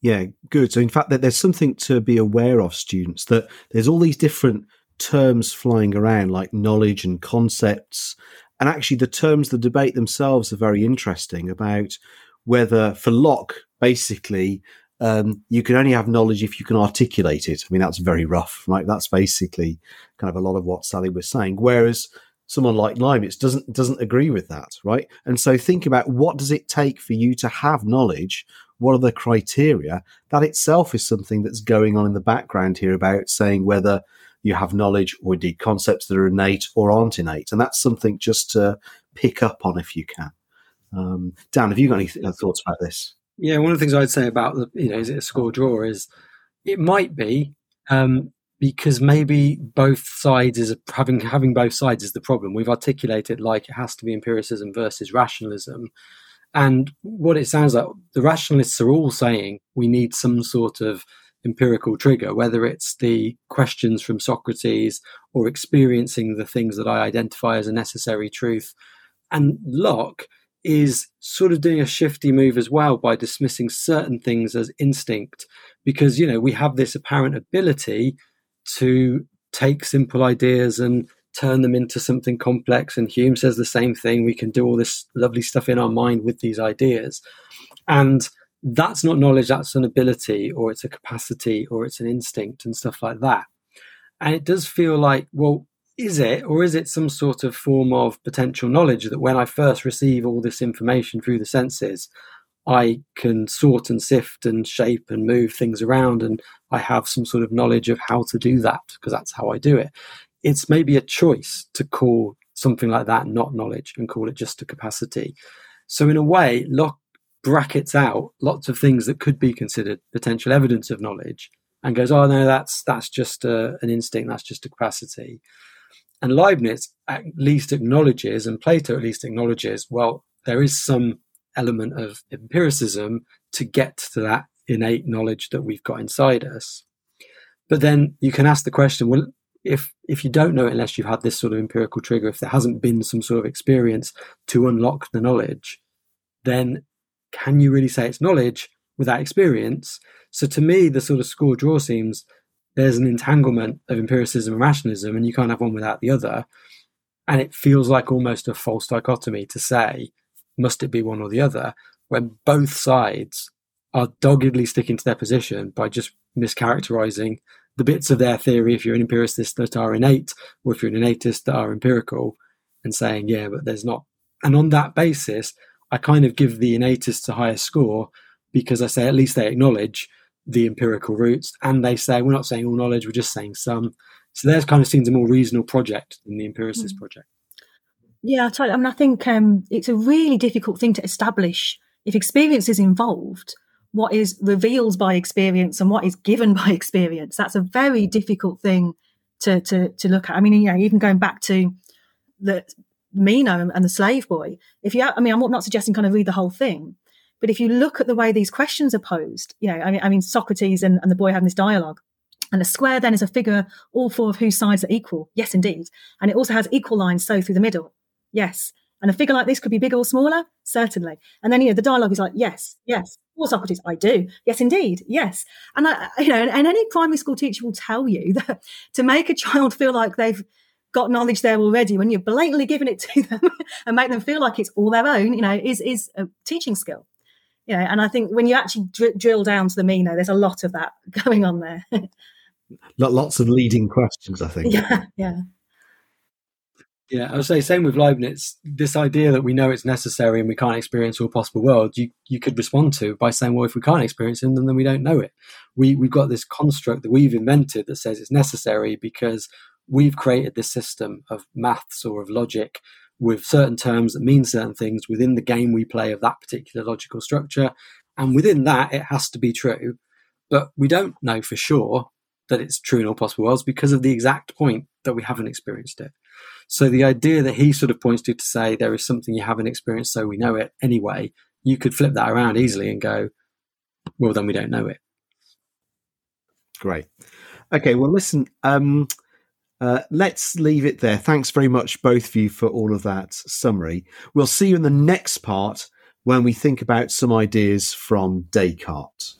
Yeah, good. So in fact, that there's something to be aware of, students, that there's all these different terms flying around, like knowledge and concepts. And actually the terms, the debate themselves are very interesting about whether, for Locke, basically, um, you can only have knowledge if you can articulate it. I mean, that's very rough, right? That's basically kind of a lot of what Sally was saying. Whereas someone like Leibniz doesn't doesn't agree with that, right? And so think about, what does it take for you to have knowledge? What are the criteria? That itself is something that's going on in the background here about saying whether you have knowledge or indeed concepts that are innate or aren't innate. And that's something just to pick up on if you can. Um, Dan, have you got any th- thoughts about this? Yeah, one of the things I'd say about, the, you know, is it a score draw, is it might be um, because maybe both sides is having, having both sides is the problem. We've articulated like it has to be empiricism versus rationalism. And what it sounds like, the rationalists are all saying we need some sort of empirical trigger, whether it's the questions from Socrates or experiencing the things that I identify as a necessary truth. And Locke is sort of doing a shifty move as well by dismissing certain things as instinct, because, you know, we have this apparent ability to take simple ideas and turn them into something complex. And Hume says the same thing. We can do all this lovely stuff in our mind with these ideas. And that's not knowledge, that's an ability, or it's a capacity, or it's an instinct and stuff like that. And it does feel like, well, is it, or is it some sort of form of potential knowledge that when I first receive all this information through the senses, I can sort and sift and shape and move things around, and I have some sort of knowledge of how to do that because that's how I do it. It's maybe a choice to call something like that not knowledge and call it just a capacity. So in a way, Locke brackets out lots of things that could be considered potential evidence of knowledge and goes, oh, no, that's that's just a, an instinct, that's just a capacity. And Leibniz at least acknowledges, and Plato at least acknowledges, well, there is some element of empiricism to get to that innate knowledge that we've got inside us. But then you can ask the question, well, If if you don't know it unless you've had this sort of empirical trigger, if there hasn't been some sort of experience to unlock the knowledge, then can you really say it's knowledge without experience? So to me, the sort of score draw seems there's an entanglement of empiricism and rationalism, and you can't have one without the other. And it feels like almost a false dichotomy to say, must it be one or the other, when both sides are doggedly sticking to their position by just mischaracterizing the bits of their theory, if you're an empiricist, that are innate, or if you're an innatist, that are empirical, and saying, yeah, but there's not. And on that basis, I kind of give the innatists a higher score because I say at least they acknowledge the empirical roots, and they say we're not saying all knowledge, we're just saying some. So theirs kind of seems a more reasonable project than the empiricist mm. project. Yeah, totally. I mean, I think um, it's a really difficult thing to establish if experience is involved. What is revealed by experience and what is given by experience? That's a very difficult thing to to, to look at. I mean, you know, even going back to the Meno and the slave boy. If you, I mean, I'm not suggesting kind of read the whole thing, but if you look at the way these questions are posed, you know, I mean, I mean, Socrates and, and the boy having this dialogue, and a square then is a figure all four of whose sides are equal. Yes, indeed, and it also has equal lines so through the middle. Yes. And a figure like this could be bigger or smaller? Certainly. And then, you know, the dialogue is like, yes, yes. Or Socrates, I do. Yes, indeed. Yes. And, I, you know, and, and any primary school teacher will tell you that to make a child feel like they've got knowledge there already when you're blatantly giving it to them and make them feel like it's all their own, you know, is, is a teaching skill. you know, and I think when you actually dr- drill down to the Meno, there's a lot of that going on there. Lots of leading questions, I think. Yeah, yeah. Yeah, I would say same with Leibniz. This idea that we know it's necessary and we can't experience all possible worlds, you, you could respond to by saying, well, if we can't experience them, then we don't know it. We, we've got this construct that we've invented that says it's necessary because we've created this system of maths or of logic with certain terms that mean certain things within the game we play of that particular logical structure. And within that, it has to be true. But we don't know for sure that it's true in all possible worlds because of the exact point that we haven't experienced it. So the idea that he sort of points to to say there is something you haven't experienced, so we know it anyway, you could flip that around easily and go, well, then we don't know it. Great. Okay, well, listen, um, uh, let's leave it there. Thanks very much, both of you, for all of that summary. We'll see you in the next part when we think about some ideas from Descartes.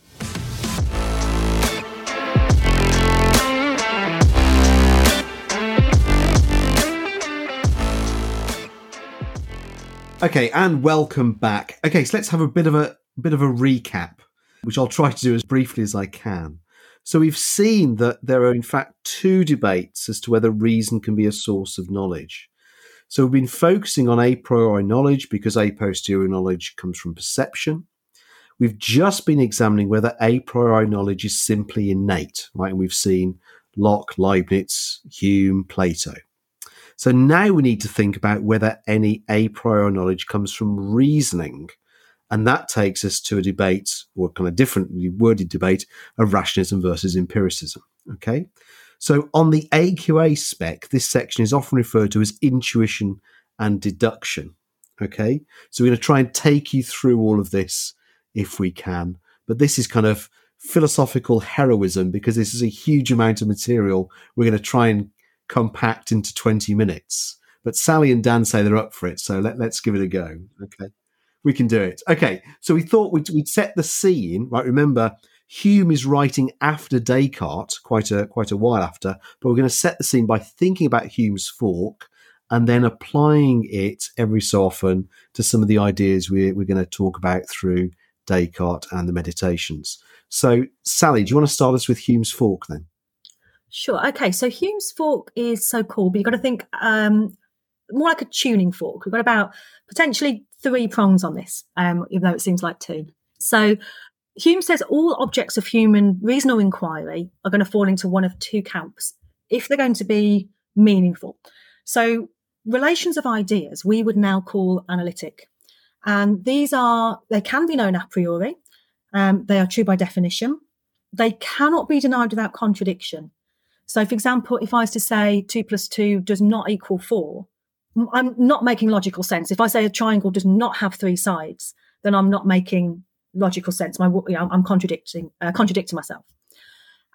Okay, and welcome back. Okay, so let's have a bit of a bit of a recap, which I'll try to do as briefly as I can. So we've seen that there are in fact two debates as to whether reason can be a source of knowledge. So we've been focusing on a priori knowledge because a posteriori knowledge comes from perception. We've just been examining whether a priori knowledge is simply innate, right? And we've seen Locke, Leibniz, Hume, Plato. So now we need to think about whether any a priori knowledge comes from reasoning. And that takes us to a debate, or kind of differently worded debate, of rationalism versus empiricism. Okay. So on the A Q A spec, this section is often referred to as intuition and deduction. Okay. So we're going to try and take you through all of this if we can. But this is kind of philosophical heroism because this is a huge amount of material we're going to try and compact into twenty minutes, but Sally and Dan say they're up for it, so let, let's give it a go. Okay, we can do it. Okay, so we thought we'd, we'd set the scene, right? Remember, Hume is writing after Descartes, quite a quite a while after, but we're going to set the scene by thinking about Hume's Fork and then applying it every so often to some of the ideas we're, we're going to talk about through Descartes and the Meditations. So, Sally, do you want to start us with Hume's Fork then? Sure. Okay. So Hume's fork is so cool, but you've got to think um, more like a tuning fork. We've got about potentially three prongs on this, um, even though it seems like two. So Hume says all objects of human reason or inquiry are going to fall into one of two camps if they're going to be meaningful. So relations of ideas we would now call analytic. And these are, they can be known a priori. Um, they are true by definition. They cannot be denied without contradiction. So, for example, if I was to say two plus two does not equal four, I'm not making logical sense. If I say a triangle does not have three sides, then I'm not making logical sense. My, you know, I'm contradicting uh, contradicting myself.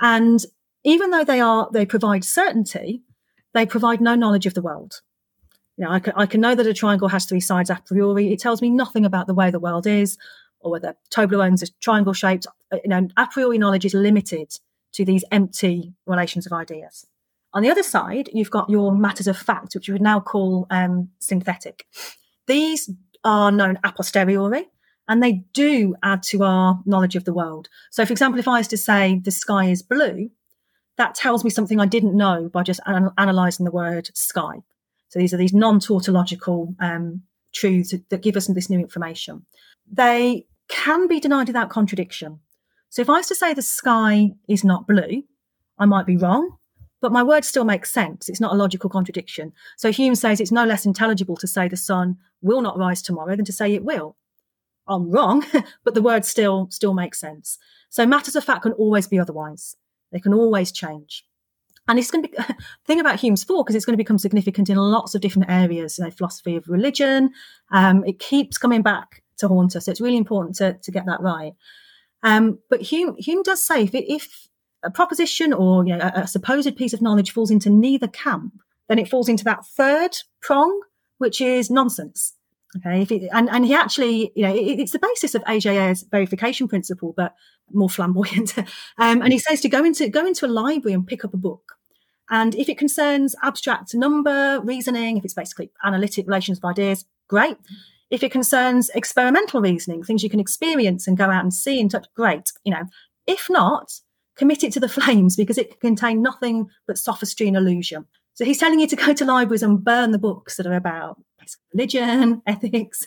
And even though they are they provide certainty, they provide no knowledge of the world. You know, I can, I can know that a triangle has three sides a priori. It tells me nothing about the way the world is, or whether Toblerones are triangle shaped. You know, a priori knowledge is limited to these empty relations of ideas. On the other side, you've got your matters of fact, which you would now call um, synthetic. These are known a posteriori, and they do add to our knowledge of the world. So, for example, if I was to say the sky is blue, that tells me something I didn't know by just an- analysing the word sky. So these are these non-tautological um, truths that give us this new information. They can be denied without contradiction. So if I was to say the sky is not blue, I might be wrong, but my word still makes sense. It's not a logical contradiction. So Hume says it's no less intelligible to say the sun will not rise tomorrow than to say it will. I'm wrong, but the word still still makes sense. So matters of fact can always be otherwise. They can always change. And it's going to be the thing about Hume's Fork is it's going to become significant in lots of different areas, you know, philosophy of religion. Um, it keeps coming back to haunt us. So it's really important to, to get that right. Um, but Hume, Hume does say if, it, if a proposition or you know, a, a supposed piece of knowledge falls into neither camp, then it falls into that third prong, which is nonsense. Okay, if it, and, and he actually, you know, it, it's the basis of A J A's verification principle, but more flamboyant. um, and he says to go into go into a library and pick up a book, and if it concerns abstract number reasoning, if it's basically analytic relations of ideas, great. If it concerns experimental reasoning, things you can experience and go out and see and touch, great. You know, if not, commit it to the flames, because it can contain nothing but sophistry and illusion. So he's telling you to go to libraries and burn the books that are about religion, ethics,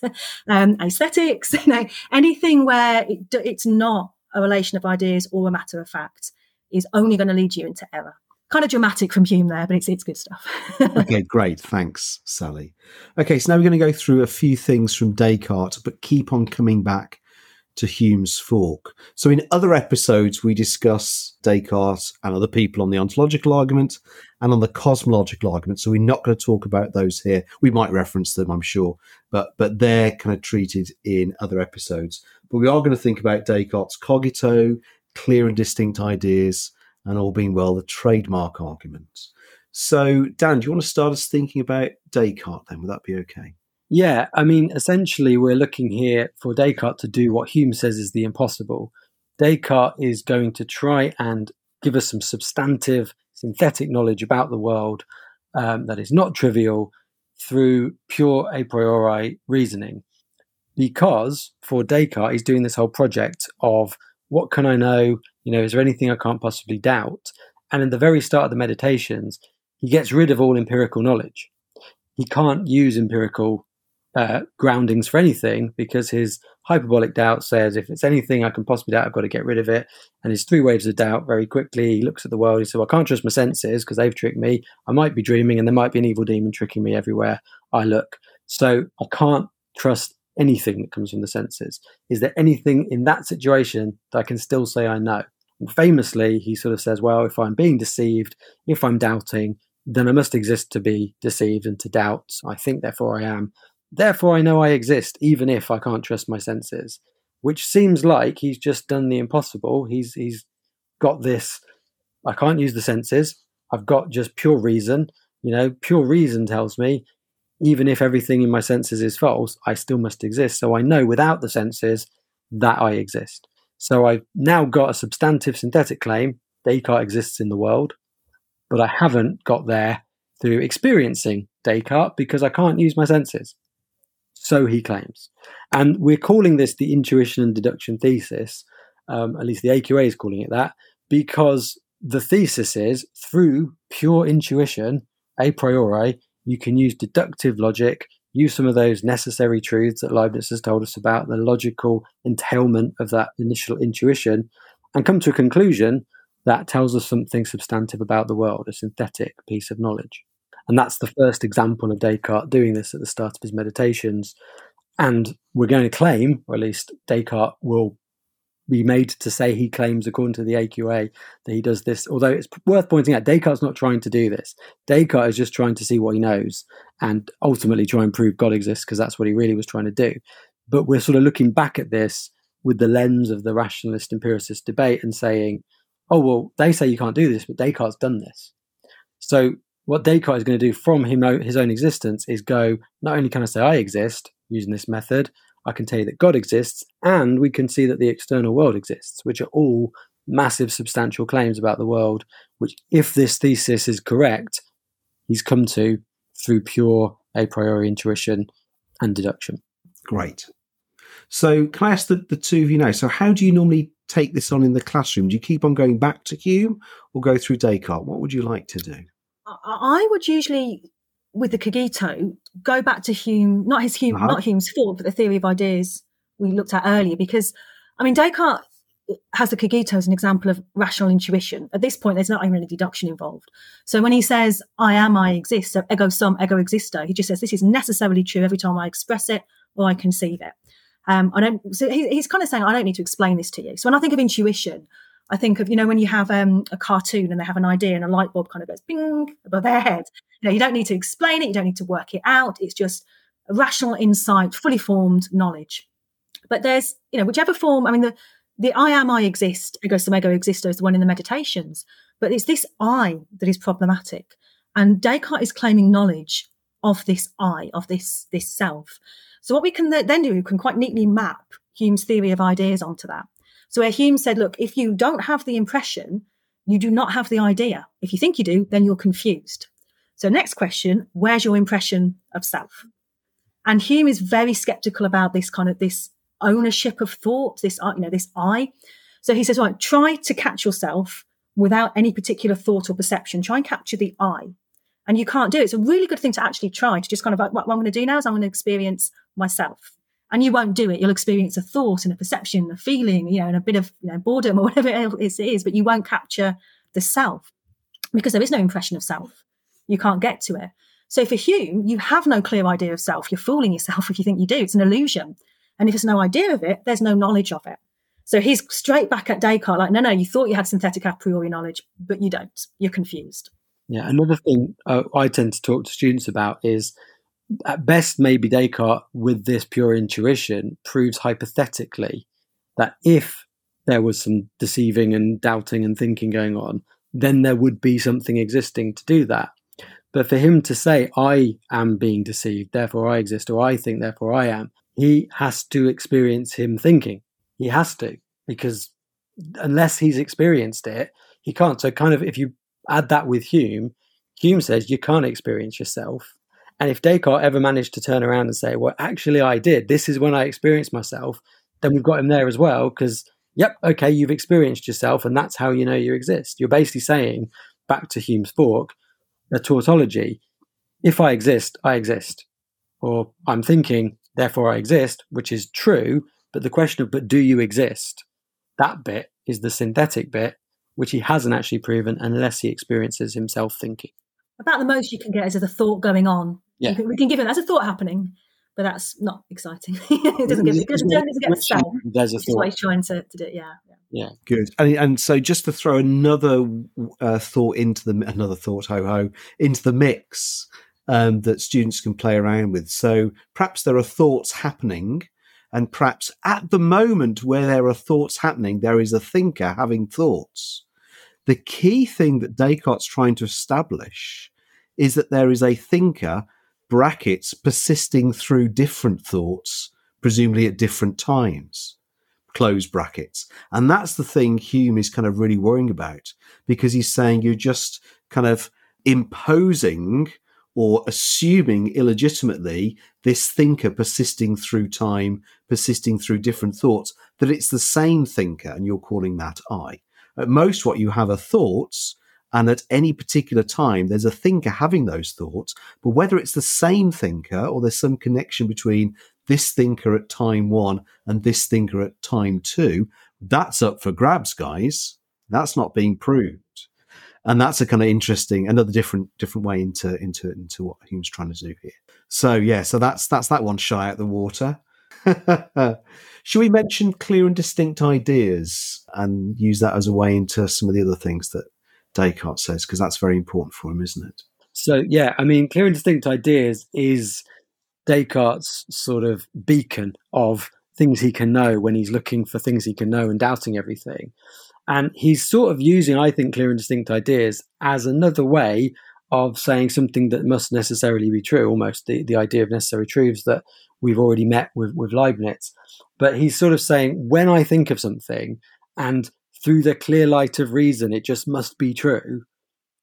um, aesthetics, you know, anything where it, it's not a relation of ideas or a matter of fact is only going to lead you into error. Kind of dramatic from Hume there, but it's it's good stuff. Okay, great. Thanks, Sally. Okay, so now we're going to go through a few things from Descartes, but keep on coming back to Hume's Fork. So in other episodes, we discuss Descartes and other people on the ontological argument and on the cosmological argument. So we're not going to talk about those here. We might reference them, I'm sure, but but they're kind of treated in other episodes. But we are going to think about Descartes' Cogito, clear and distinct ideas, and all being well, the trademark argument. So Dan, do you want to start us thinking about Descartes then? Would that be okay? Yeah, I mean, essentially, we're looking here for Descartes to do what Hume says is the impossible. Descartes is going to try and give us some substantive, synthetic knowledge about the world um, that is not trivial through pure a priori reasoning. Because for Descartes, he's doing this whole project of what can I know? You know, is there anything I can't possibly doubt? And in the very start of the meditations, he gets rid of all empirical knowledge. He can't use empirical Uh, groundings for anything, because his hyperbolic doubt says if it's anything I can possibly doubt, I've got to get rid of it. And his three waves of doubt very quickly. He looks at the world. He says, well, I can't trust my senses because they've tricked me. I might be dreaming and there might be an evil demon tricking me everywhere I look. So I can't trust anything that comes from the senses. Is there anything in that situation that I can still say I know? And famously, he sort of says, well, if I'm being deceived, if I'm doubting, then I must exist to be deceived and to doubt. I think, therefore I am. Therefore, I know I exist, even if I can't trust my senses, which seems like he's just done the impossible. He's he's got this, I can't use the senses. I've got just pure reason. You know, pure reason tells me, even if everything in my senses is false, I still must exist. So I know without the senses that I exist. So I've now got a substantive synthetic claim, Descartes exists in the world, but I haven't got there through experiencing Descartes because I can't use my senses. So he claims. And we're calling this the intuition and deduction thesis, um, at least the A Q A is calling it that, because the thesis is through pure intuition, a priori, you can use deductive logic, use some of those necessary truths that Leibniz has told us about, the logical entailment of that initial intuition, and come to a conclusion that tells us something substantive about the world, a synthetic piece of knowledge. And that's the first example of Descartes doing this at the start of his meditations. And we're going to claim, or at least Descartes will be made to say he claims, according to the A Q A, that he does this. Although it's worth pointing out, Descartes is not trying to do this. Descartes is just trying to see what he knows and ultimately try and prove God exists, because that's what he really was trying to do. But we're sort of looking back at this with the lens of the rationalist empiricist debate and saying, oh, well, they say you can't do this, but Descartes done this. So what Descartes is going to do from him, his own existence, is go, not only can I say I exist using this method, I can tell you that God exists, and we can see that the external world exists, which are all massive substantial claims about the world, which if this thesis is correct, he's come to through pure a priori intuition and deduction. Great. So can I ask the, the two of you now, so how do you normally take this on in the classroom? Do you keep on going back to Hume or go through Descartes? What would you like to do? I would usually, with the Cogito, go back to Hume, not his Hume, uh-huh. not Hume's Fork, but the theory of ideas we looked at earlier. Because, I mean, Descartes has the Cogito as an example of rational intuition. At this point, there's not even any deduction involved. So when he says, I am, I exist, so ego sum, ego existo, he just says, this is necessarily true every time I express it or I conceive it. Um, I don't. So he, he's kind of saying, I don't need to explain this to you. So when I think of intuition, I think of, you know, when you have um, a cartoon and they have an idea and a light bulb kind of goes bing above their head. You know, you don't need to explain it. You don't need to work it out. It's just a rational insight, fully formed knowledge. But there's, you know, whichever form, I mean, the, the I am, I exist, ego sum ego existo is the one in the meditations. But it's this I that is problematic. And Descartes is claiming knowledge of this I, of this this self. So what we can then do, we can quite neatly map Hume's theory of ideas onto that. So where Hume said, look, if you don't have the impression, you do not have the idea. If you think you do, then you're confused. So next question, where's your impression of self? And Hume is very sceptical about this kind of this ownership of thought, this, you know, this I. So he says, right, try to catch yourself without any particular thought or perception. Try and capture the I. And you can't do it. It's a really good thing to actually try, to just kind of like, what I'm going to do now is I'm going to experience myself. And you won't do it. You'll experience a thought and a perception, and a feeling, you know, and a bit of, you know, boredom or whatever it is, but you won't capture the self, because there is no impression of self. You can't get to it. So for Hume, you have no clear idea of self. You're fooling yourself if you think you do. It's an illusion. And if there's no idea of it, there's no knowledge of it. So he's straight back at Descartes, like, no, no, you thought you had synthetic a priori knowledge, but you don't. You're confused. Yeah, another thing uh, I tend to talk to students about is, at best, maybe Descartes, with this pure intuition, proves hypothetically that if there was some deceiving and doubting and thinking going on, then there would be something existing to do that. But for him to say, I am being deceived, therefore I exist, or I think, therefore I am, he has to experience him thinking. He has to, because unless he's experienced it, he can't. So kind of if you add that with Hume, Hume says you can't experience yourself. And if Descartes ever managed to turn around and say, well, actually I did, this is when I experienced myself, then we've got him there as well, because, yep, okay, you've experienced yourself and that's how you know you exist. You're basically saying, back to Hume's Fork, a tautology, if I exist, I exist. Or I'm thinking, therefore I exist, which is true, but the question of, but do you exist? That bit is the synthetic bit, which he hasn't actually proven unless he experiences himself thinking. About the most you can get is the thought going on. Yeah. Can, we can give it as a thought happening, but that's not exciting. It doesn't get, it doesn't get the same. There's a thought. He's trying to, to do it, yeah. Yeah, yeah. Good. And, and so just to throw another uh, thought into the, another thought, ho ho, into the mix um, that students can play around with. So perhaps there are thoughts happening, and perhaps at the moment where there are thoughts happening, there is a thinker having thoughts. The key thing that Descartes' trying to establish is that there is a thinker, brackets, persisting through different thoughts, presumably at different times, close brackets. And that's the thing Hume is kind of really worrying about, because he's saying you're just kind of imposing or assuming illegitimately this thinker persisting through time, persisting through different thoughts, that it's the same thinker and you're calling that I. At most, what you have are thoughts, and at any particular time, there's a thinker having those thoughts. But whether it's the same thinker or there's some connection between this thinker at time one and this thinker at time two, that's up for grabs, guys. That's not being proved. And that's a kind of interesting, another different different way into into into what Hume's trying to do here. So, yeah, so that's that's that one shy out the water. Should we mention clear and distinct ideas and use that as a way into some of the other things that Descartes says, because that's very important for him, isn't it? So, yeah, I mean, clear and distinct ideas is Descartes' sort of beacon of things he can know when he's looking for things he can know and doubting everything. And he's sort of using, I think, clear and distinct ideas as another way of saying something that must necessarily be true, almost the, the idea of necessary truths that we've already met with, with Leibniz. But he's sort of saying, when I think of something and through the clear light of reason, it just must be true,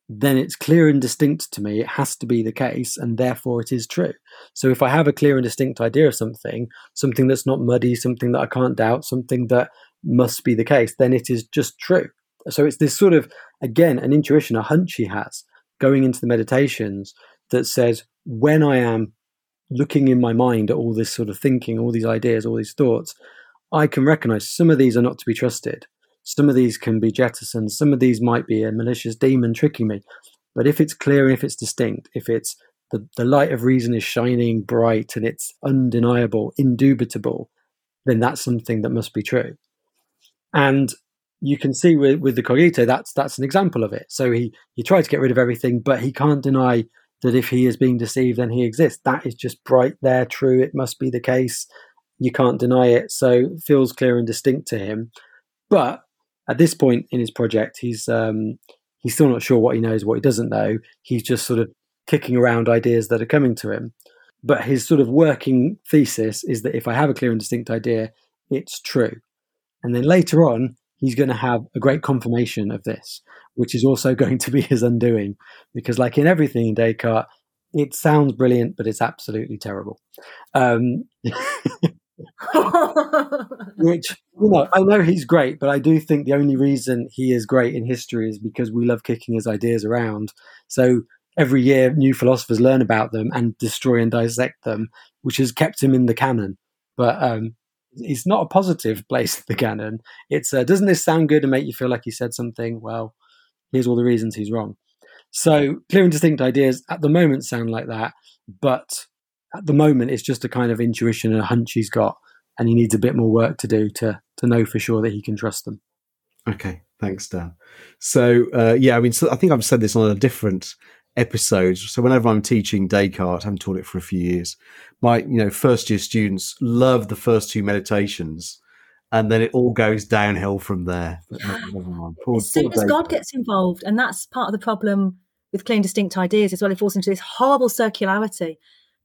then it's clear and distinct to me. It has to be the case, and therefore it is true. So if I have a clear and distinct idea of something, something that's not muddy, something that I can't doubt, something that must be the case, then it is just true. So it's this sort of, again, an intuition, a hunch he has going into the meditations that says, when I am looking in my mind at all this sort of thinking, all these ideas, all these thoughts, I can recognize some of these are not to be trusted. Some of these can be jettisoned. Some of these might be a malicious demon tricking me. But if it's clear and if it's distinct, if it's the, the light of reason is shining bright and it's undeniable, indubitable, then that's something that must be true. And you can see with, with the Cogito, that's that's an example of it. So he, he tried to get rid of everything, but he can't deny that if he is being deceived, then he exists. That is just bright there, true. It must be the case. You can't deny it. So it feels clear and distinct to him. But at this point in his project, he's um, he's still not sure what he knows, what he doesn't know. He's just sort of kicking around ideas that are coming to him. But his sort of working thesis is that if I have a clear and distinct idea, it's true. And then later on, he's going to have a great confirmation of this, which is also going to be his undoing. Because like in everything in Descartes, It sounds brilliant, but it's absolutely terrible. Um, which, you know, I know he's great, but I do think the only reason he is great in history is because we love kicking his ideas around. So every year, new philosophers learn about them and destroy and dissect them, which has kept him in the canon. But um, it's not a positive place, the canon. It's uh, doesn't this sound good and make you feel like he said something? Well, here's all the reasons he's wrong. So clear and distinct ideas at the moment sound like that, but at the moment it's just a kind of intuition and a hunch he's got, and he needs a bit more work to do to to know for sure that he can trust them. Okay, thanks, Dan. So uh, yeah, I mean, so I think I've said this on a different episode. So whenever I'm teaching Descartes, I haven't taught it for a few years. My you know first year students love the first two meditations. And then it all goes downhill from there. But never mind. Poor, as soon as God gets involved, and that's part of the problem with clear and distinct ideas as well, it falls into this horrible circularity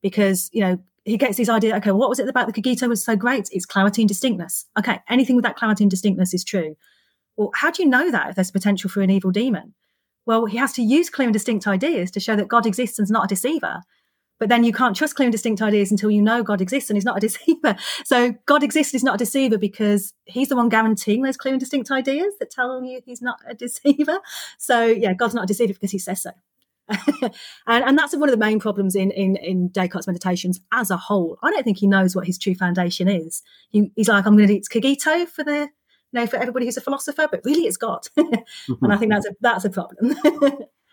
because, you know, he gets these ideas, okay, what was it about the Cogito was so great? It's clarity and distinctness. Okay, anything with that clarity and distinctness is true. Well, how do you know that if there's potential for an evil demon? Well, he has to use clear and distinct ideas to show that God exists and is not a deceiver. But then you can't trust clear and distinct ideas until you know God exists and he's not a deceiver. So God exists, he's not a deceiver because he's the one guaranteeing those clear and distinct ideas that tell you he's not a deceiver. So yeah, God's not a deceiver because he says so. and, and that's one of the main problems in, in, in Descartes' meditations as a whole. I don't think he knows what his true foundation is. He, he's like, I'm going to do Cogito for the, you know, for everybody who's a philosopher, but really it's God. And I think that's a, that's a problem.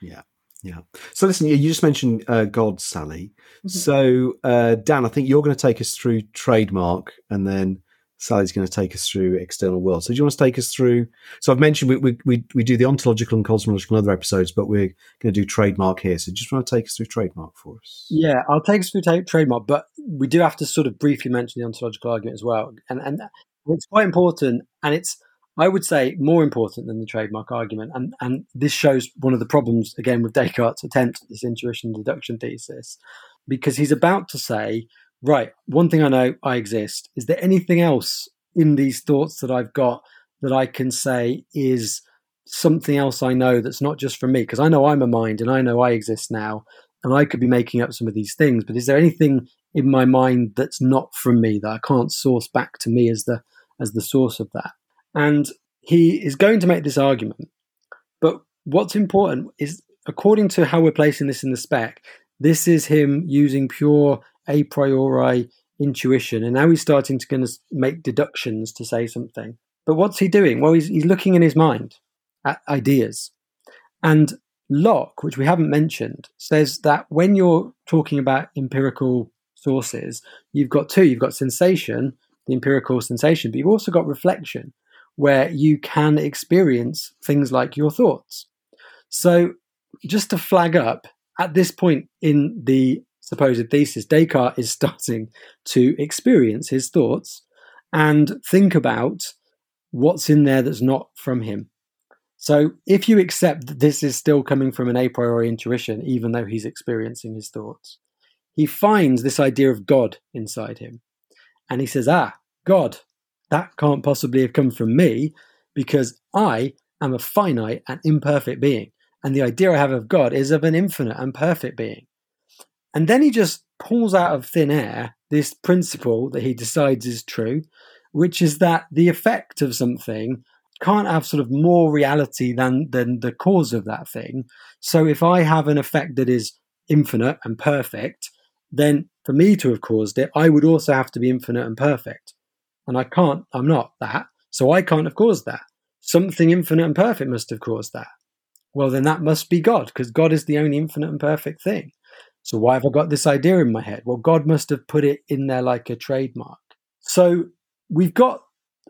yeah. Yeah. So listen, you just mentioned uh, God, Sally. Mm-hmm. So uh, Dan, I think you're going to take us through trademark and then Sally's going to take us through external world. So do you want to take us through? So I've mentioned we we we, we do the ontological and cosmological in other episodes, but we're going to do trademark here. So do you just want to take us through trademark for us? Yeah, I'll take us through ta- trademark, but we do have to sort of briefly mention the ontological argument as well. And, and it's quite important, and it's, I would say, more important than the trademark argument. And, and this shows one of the problems, again, with Descartes' attempt at this intuition and deduction thesis, because he's about to say, right, one thing I know, I exist. Is there anything else in these thoughts that I've got that I can say is something else I know that's not just from me? Because I know I'm a mind and I know I exist now, and I could be making up some of these things, but is there anything in my mind that's not from me that I can't source back to me as the as the source of that? And he is going to make this argument. But what's important is, according to how we're placing this in the spec, this is him using pure a priori intuition. And now he's starting to gonna make deductions to say something. But what's he doing? Well, he's, he's looking in his mind at ideas. And Locke, which we haven't mentioned, says that when you're talking about empirical sources, you've got two. You've got sensation, the empirical sensation, but you've also got reflection, where you can experience things like your thoughts. So just to flag up, at this point in the supposed thesis, Descartes is starting to experience his thoughts and think about what's in there that's not from him. So if you accept that this is still coming from an a priori intuition, even though he's experiencing his thoughts, he finds this idea of God inside him. And he says, ah, God, that can't possibly have come from me because I am a finite and imperfect being. And the idea I have of God is of an infinite and perfect being. And then he just pulls out of thin air this principle that he decides is true, which is that the effect of something can't have sort of more reality than, than the cause of that thing. So if I have an effect that is infinite and perfect, then for me to have caused it, I would also have to be infinite and perfect. And I can't, I'm not that. So I can't have caused that. Something infinite and perfect must have caused that. Well, then that must be God, because God is the only infinite and perfect thing. So why have I got this idea in my head? Well, God must have put it in there like a trademark. So we've got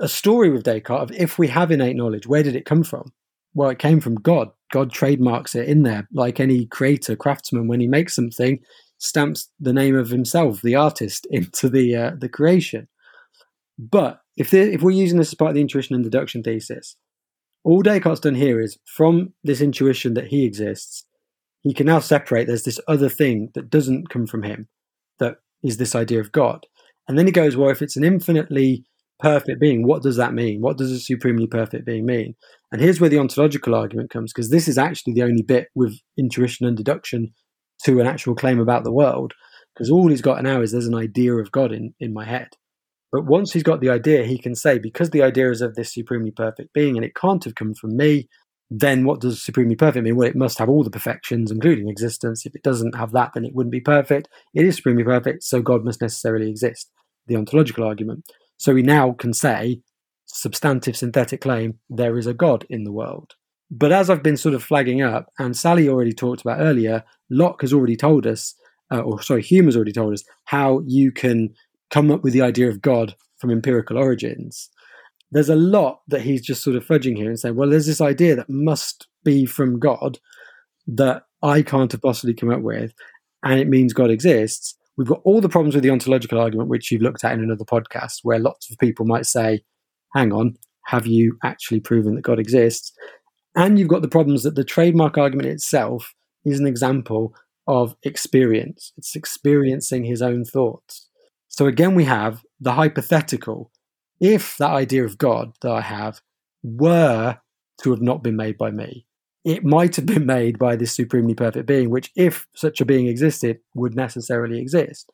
a story with Descartes of if we have innate knowledge, where did it come from? Well, it came from God. God trademarks it in there like any creator, craftsman, when he makes something, stamps the name of himself, the artist, into the uh, the creation. But if if we're using this as part of the intuition and deduction thesis, all Descartes' done here is from this intuition that he exists, he can now separate there's this other thing that doesn't come from him, that is this idea of God. And then he goes, well, if it's an infinitely perfect being, what does that mean? What does a supremely perfect being mean? And here's where the ontological argument comes, because this is actually the only bit with intuition and deduction to an actual claim about the world, because all he's got now is there's an idea of God in, in my head. But once he's got the idea, he can say, because the idea is of this supremely perfect being and it can't have come from me, then what does supremely perfect mean? Well, it must have all the perfections, including existence. If it doesn't have that, then it wouldn't be perfect. It is supremely perfect, so God must necessarily exist, the ontological argument. So we now can say, substantive synthetic claim, there is a God in the world. But as I've been sort of flagging up, and Sally already talked about earlier, Locke has already told us, uh, or sorry, Hume has already told us, how you can come up with the idea of God from empirical origins. There's a lot that he's just sort of fudging here and saying, well, there's this idea that must be from God that I can't have possibly come up with, and it means God exists. We've got all the problems with the ontological argument, which you've looked at in another podcast, where lots of people might say, hang on, have you actually proven that God exists? And you've got the problems that the trademark argument itself is an example of experience. It's experiencing his own thoughts. So again, we have the hypothetical. If that idea of God that I have were to have not been made by me, it might have been made by this supremely perfect being, which, if such a being existed, would necessarily exist,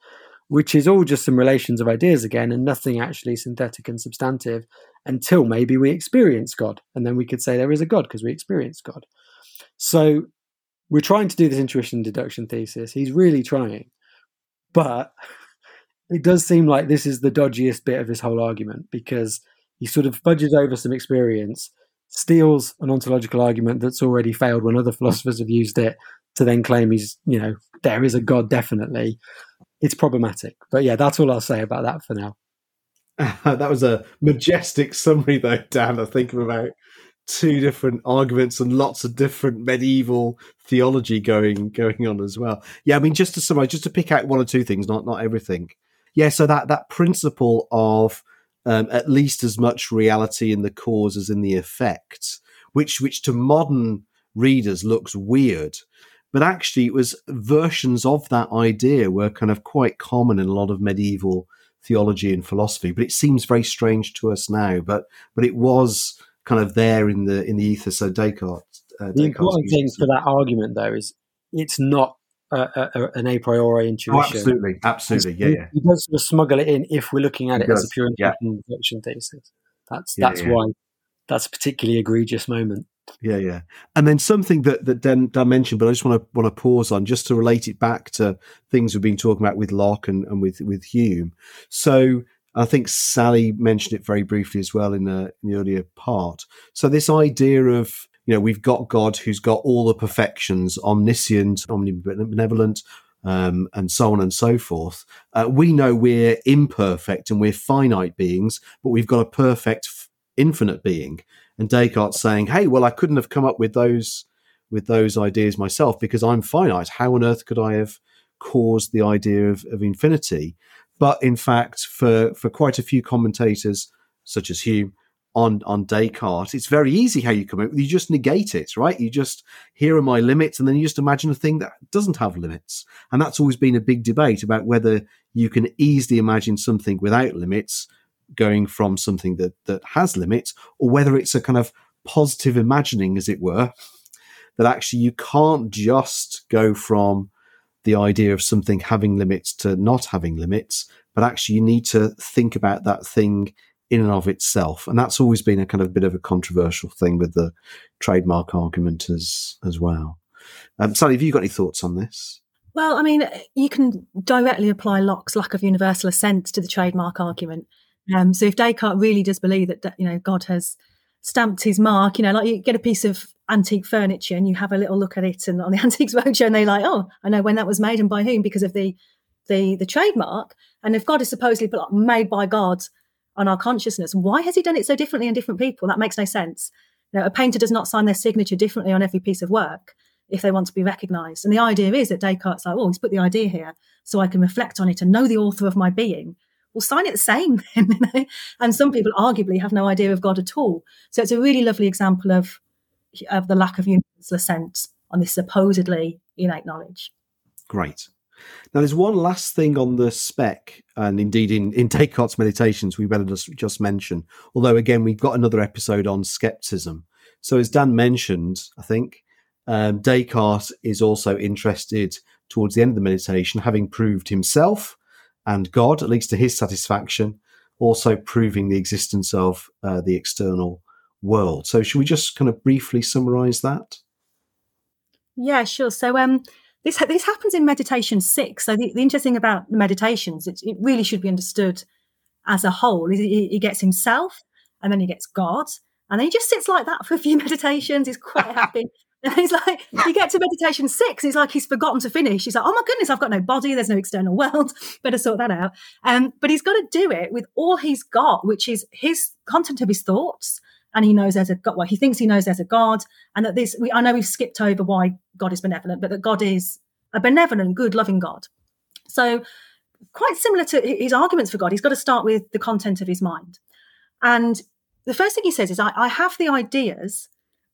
which is all just some relations of ideas again, and nothing actually synthetic and substantive until maybe we experience God. And then we could say there is a God because we experience God. So we're trying to do this intuition and deduction thesis. He's really trying. But it does seem like this is the dodgiest bit of his whole argument, because he sort of fudges over some experience, steals an ontological argument that's already failed when other philosophers have used it, to then claim he's, you know, there is a God definitely. It's problematic. But yeah, that's all I'll say about that for now. Uh, that was a majestic summary though, Dan. I think of about two different arguments and lots of different medieval theology going going on as well. Yeah, I mean, just to summarize, just to pick out one or two things, not not everything. Yeah, so that, that principle of um, at least as much reality in the cause as in the effect, which which to modern readers looks weird, but actually it was versions of that idea were kind of quite common in a lot of medieval theology and philosophy, but it seems very strange to us now, but but it was kind of there in the in the ethos. So Descartes uh, the Descartes important thing for that argument though is it's not a, a, a, an a priori intuition. Oh, absolutely absolutely it's, yeah, yeah. You don't sort of smuggle it in if we're looking at it, it as a pure intuition yeah. thesis. That's yeah, that's yeah. why that's a particularly egregious moment. Yeah, yeah. And then something that, that Dan, Dan mentioned, but I just want to want to pause on just to relate it back to things we've been talking about with Locke and, and with, with Hume. So I think Sally mentioned it very briefly as well in, a, in the earlier part. So this idea of, you know, we've got God who's got all the perfections, omniscient, omnibenevolent, um, and so on and so forth. Uh, we know we're imperfect and we're finite beings, but we've got a perfect f- infinite being. And Descartes saying, hey, well, I couldn't have come up with those with those ideas myself because I'm finite. How on earth could I have caused the idea of, of infinity? But in fact, for, for quite a few commentators, such as Hume, on, on Descartes, it's very easy how you come up. You just negate it, right? You just, here are my limits, and then you just imagine a thing that doesn't have limits. And that's always been a big debate about whether you can easily imagine something without limits going from something that, that has limits, or whether it's a kind of positive imagining, as it were, that actually you can't just go from the idea of something having limits to not having limits, but actually you need to think about that thing in and of itself. And that's always been a kind of bit of a controversial thing with the trademark argument as, as well. Um, Sally, have you got any thoughts on this? Well, I mean, you can directly apply Locke's lack of universal assent to the trademark argument. Um, so if Descartes really does believe that, you know, God has stamped his mark, you know, like you get a piece of antique furniture and you have a little look at it and on the Antiques Roadshow and they're like, oh, I know when that was made and by whom because of the the, the trademark. And if God is supposedly made by God on our consciousness, why has he done it so differently in different people? That makes no sense. You know, a painter does not sign their signature differently on every piece of work if they want to be recognised. And the idea is that Descartes' like, oh, he's put the idea here so I can reflect on it and know the author of my being. Well, sign it the same then, you know? And some people arguably have no idea of God at all. So it's a really lovely example of of the lack of universal assent on this supposedly innate knowledge. Great. Now, there's one last thing on the spec, and indeed in, in Descartes' Meditations, we better just, just mention, although, again, we've got another episode on scepticism. So as Dan mentioned, I think, um, Descartes is also interested towards the end of the meditation, having proved himself and God, at least to his satisfaction, also proving the existence of uh, the external world. So should we just kind of briefly summarize that? Yeah, sure. So um, this this happens in meditation six. So the, the interesting about the meditations, it, it really should be understood as a whole. He, he gets himself, and then he gets God, and then he just sits like that for a few meditations. He's quite happy. And he's like, you get to meditation six, it's like he's forgotten to finish. He's like, oh my goodness, I've got no body, there's no external world, better sort that out. Um, but he's got to do it with all he's got, which is his content of his thoughts. And he knows there's a God. Well, he thinks he knows there's a God, and that this. We, I know we've skipped over why God is benevolent, but that God is a benevolent, good, loving God. So, quite similar to his arguments for God, he's got to start with the content of his mind. And the first thing he says is, "I, I have the ideas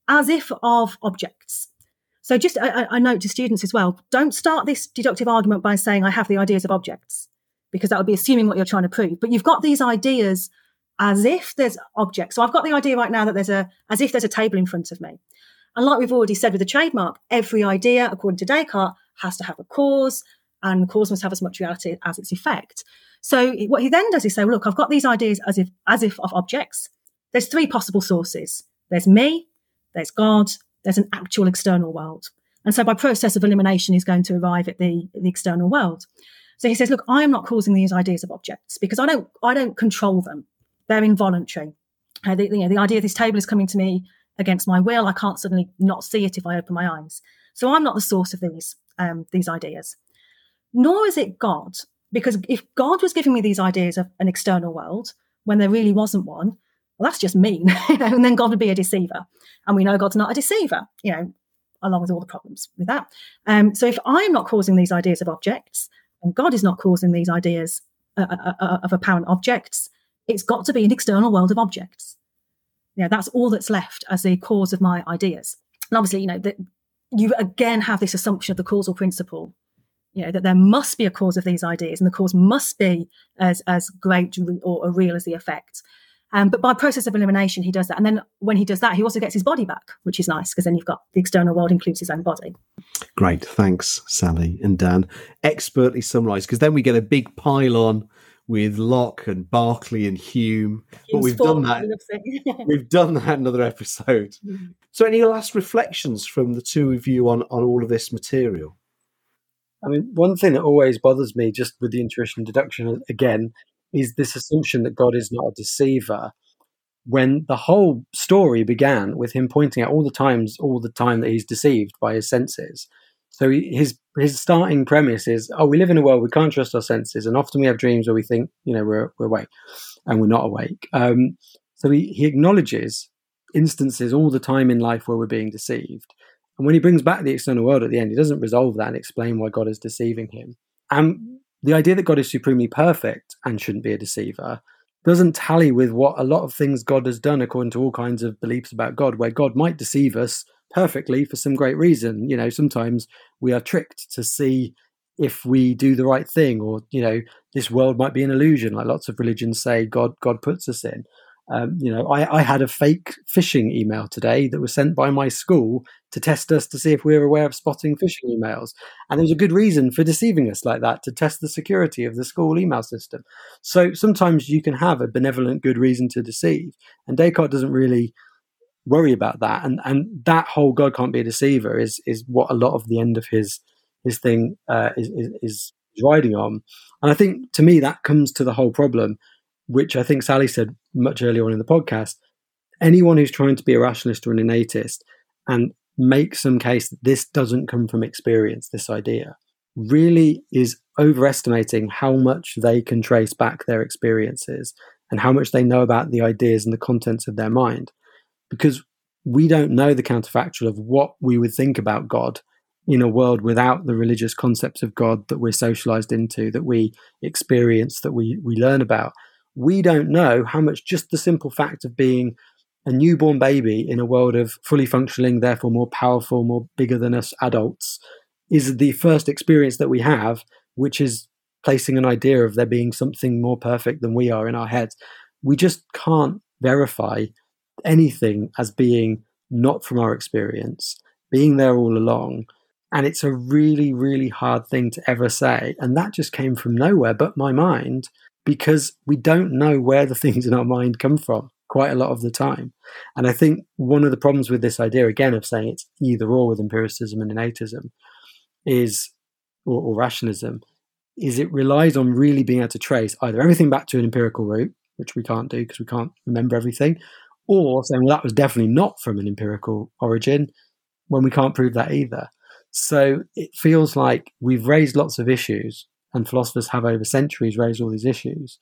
as if of objects." So, just a, a note to students as well: don't start this deductive argument by saying, "I have the ideas of objects," because that would be assuming what you're trying to prove. But you've got these ideas as if there's objects. So I've got the idea right now that there's a, as if there's a table in front of me. And like we've already said with the trademark, every idea, according to Descartes, has to have a cause, and the cause must have as much reality as its effect. So what he then does is say, well, look, I've got these ideas as if, as if of objects. There's three possible sources. There's me, there's God, there's an actual external world. And so by process of elimination, he's going to arrive at the, the external world. So he says, look, I am not causing these ideas of objects because I don't, I don't control them. They're involuntary. Uh, the, you know, the idea of this table is coming to me against my will. I can't suddenly not see it if I open my eyes. So I'm not the source of these um, these ideas. Nor is it God, because if God was giving me these ideas of an external world when there really wasn't one, well, that's just mean. You know, and then God would be a deceiver. And we know God's not a deceiver, you know, along with all the problems with that. Um, so if I'm not causing these ideas of objects, and God is not causing these ideas uh, uh, of apparent objects, it's got to be an external world of objects. You know, that's all that's left as the cause of my ideas. And obviously, you know, that you again have this assumption of the causal principle, you know, that there must be a cause of these ideas and the cause must be as, as great or real as the effect. Um, but by process of elimination, he does that. And then when he does that, he also gets his body back, which is nice because then you've got the external world includes his own body. Great. Thanks, Sally and Dan. Expertly summarised, because then we get a big pile on with Locke and Berkeley and Hume. Hume's but we've Fork, done that. We've done that in another episode. Mm-hmm. So any last reflections from the two of you on, on all of this material? I mean, one thing that always bothers me just with the intuition and deduction again is this assumption that God is not a deceiver when the whole story began with him pointing out all the times, all the time that he's deceived by his senses. So his his starting premise is, oh, we live in a world we can't trust our senses, and often we have dreams where we think, you know, we're we're awake, and we're not awake. Um, so he, he acknowledges instances all the time in life where we're being deceived. And when he brings back the external world at the end, he doesn't resolve that and explain why God is deceiving him. And the idea that God is supremely perfect and shouldn't be a deceiver doesn't tally with what a lot of things God has done according to all kinds of beliefs about God, where God might deceive us perfectly for some great reason. You know, sometimes we are tricked to see if we do the right thing, or, you know, this world might be an illusion, like lots of religions say God God puts us in. Um, you know, I, I had a fake phishing email today that was sent by my school to test us to see if we were aware of spotting phishing emails. And there was a good reason for deceiving us like that, to test the security of the school email system. So sometimes you can have a benevolent good reason to deceive. And Descartes doesn't really worry about that. And and that whole God can't be a deceiver is is what a lot of the end of his his thing uh, is, is, is riding on. And I think to me that comes to the whole problem, which I think Sally said much earlier on in the podcast. Anyone who's trying to be a rationalist or an innatist and make some case that this doesn't come from experience, this idea, really is overestimating how much they can trace back their experiences and how much they know about the ideas and the contents of their mind. Because we don't know the counterfactual of what we would think about God in a world without the religious concepts of God that we're socialized into, that we experience, that we, we learn about. We don't know how much just the simple fact of being a newborn baby in a world of fully functioning, therefore more powerful, more bigger than us adults, is the first experience that we have, which is placing an idea of there being something more perfect than we are in our heads. We just can't verify anything as being not from our experience, being there all along. And it's a really, really hard thing to ever say. And that just came from nowhere but my mind, because we don't know where the things in our mind come from quite a lot of the time. And I think one of the problems with this idea, again, of saying it's either or with empiricism and innatism is, or, or rationalism, is it relies on really being able to trace either everything back to an empirical root, which we can't do because we can't remember everything, or saying, well, that was definitely not from an empirical origin when we can't prove that either. So it feels like we've raised lots of issues, and philosophers have over centuries raised all these issues.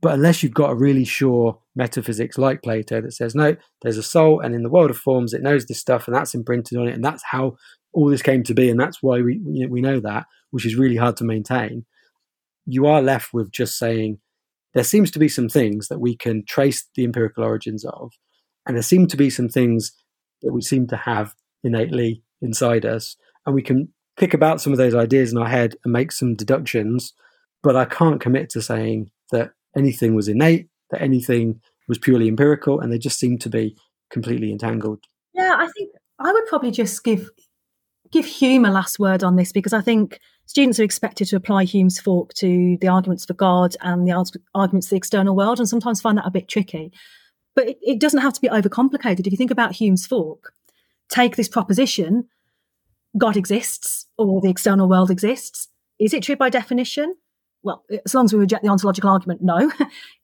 But unless you've got a really sure metaphysics like Plato that says, no, there's a soul, and in the world of forms, it knows this stuff, and that's imprinted on it, and that's how all this came to be, and that's why we, you know, we know that, which is really hard to maintain, you are left with just saying, there seems to be some things that we can trace the empirical origins of, and there seem to be some things that we seem to have innately inside us, and we can pick about some of those ideas in our head and make some deductions, but I can't commit to saying that anything was innate, that anything was purely empirical, and they just seem to be completely entangled. Yeah, I think I would probably just give give Hume a last word on this, because I think students are expected to apply Hume's fork to the arguments for God and the arguments for the external world, and sometimes find that a bit tricky. But it, it doesn't have to be overcomplicated. If you think about Hume's fork, take this proposition, God exists or the external world exists. Is it true by definition? Well, as long as we reject the ontological argument, no.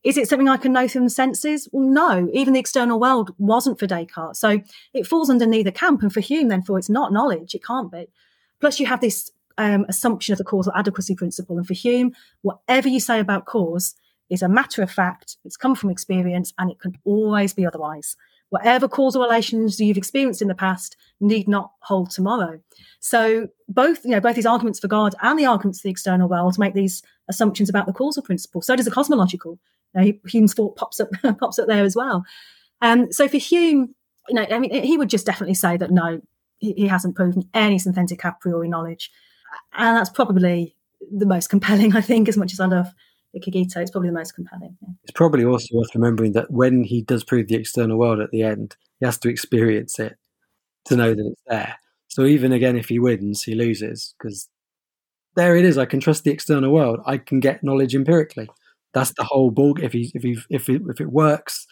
Is it something I can know through the senses? Well, no. Even the external world wasn't for Descartes. So it falls under neither camp. And for Hume, then, for it's not knowledge. It can't be. Plus, you have this um, assumption of the causal adequacy principle. And for Hume, whatever you say about cause is a matter of fact. It's come from experience, and it can always be otherwise. Whatever causal relations you've experienced in the past need not hold tomorrow. So both, you know, both these arguments for God and the arguments for the external world make these assumptions about the causal principle. So does the cosmological. You know, Hume's fork pops up, pops up there as well. Um, so for Hume, you know, I mean, he would just definitely say that no, he, he hasn't proven any synthetic a priori knowledge, and that's probably the most compelling. I think, as much as I love the Cogito, it's probably the most compelling. Yeah. It's probably also worth remembering that when he does prove the external world at the end, he has to experience it to know that it's there. So even again, if he wins, he loses, because there it is. I can trust the external world. I can get knowledge empirically. That's the whole ball. If he, if he, if it, if it works,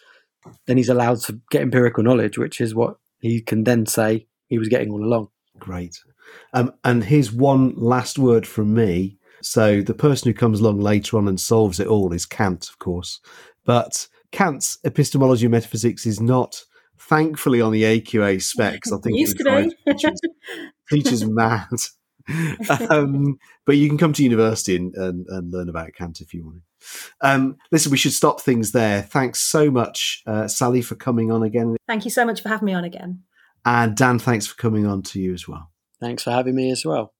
then he's allowed to get empirical knowledge, which is what he can then say he was getting all along. Great. Um, and here's one last word from me. So the person who comes along later on and solves it all is Kant, of course. But Kant's epistemology of metaphysics is not, thankfully, on the A Q A specs. I think used to be. Teachers, teachers mad. Um, but you can come to university and, and, and learn about Kant if you want. Um, listen, we should stop things there. Thanks so much, uh, Sally, for coming on again. Thank you so much for having me on again. And Dan, thanks for coming on to you as well. Thanks for having me as well.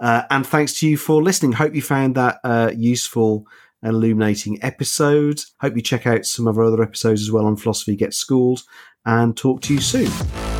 Uh, and thanks to you for listening. Hope you found that uh, useful and illuminating episode. Hope you check out some of our other episodes as well on Philosophy Gets Schooled, and talk to you soon.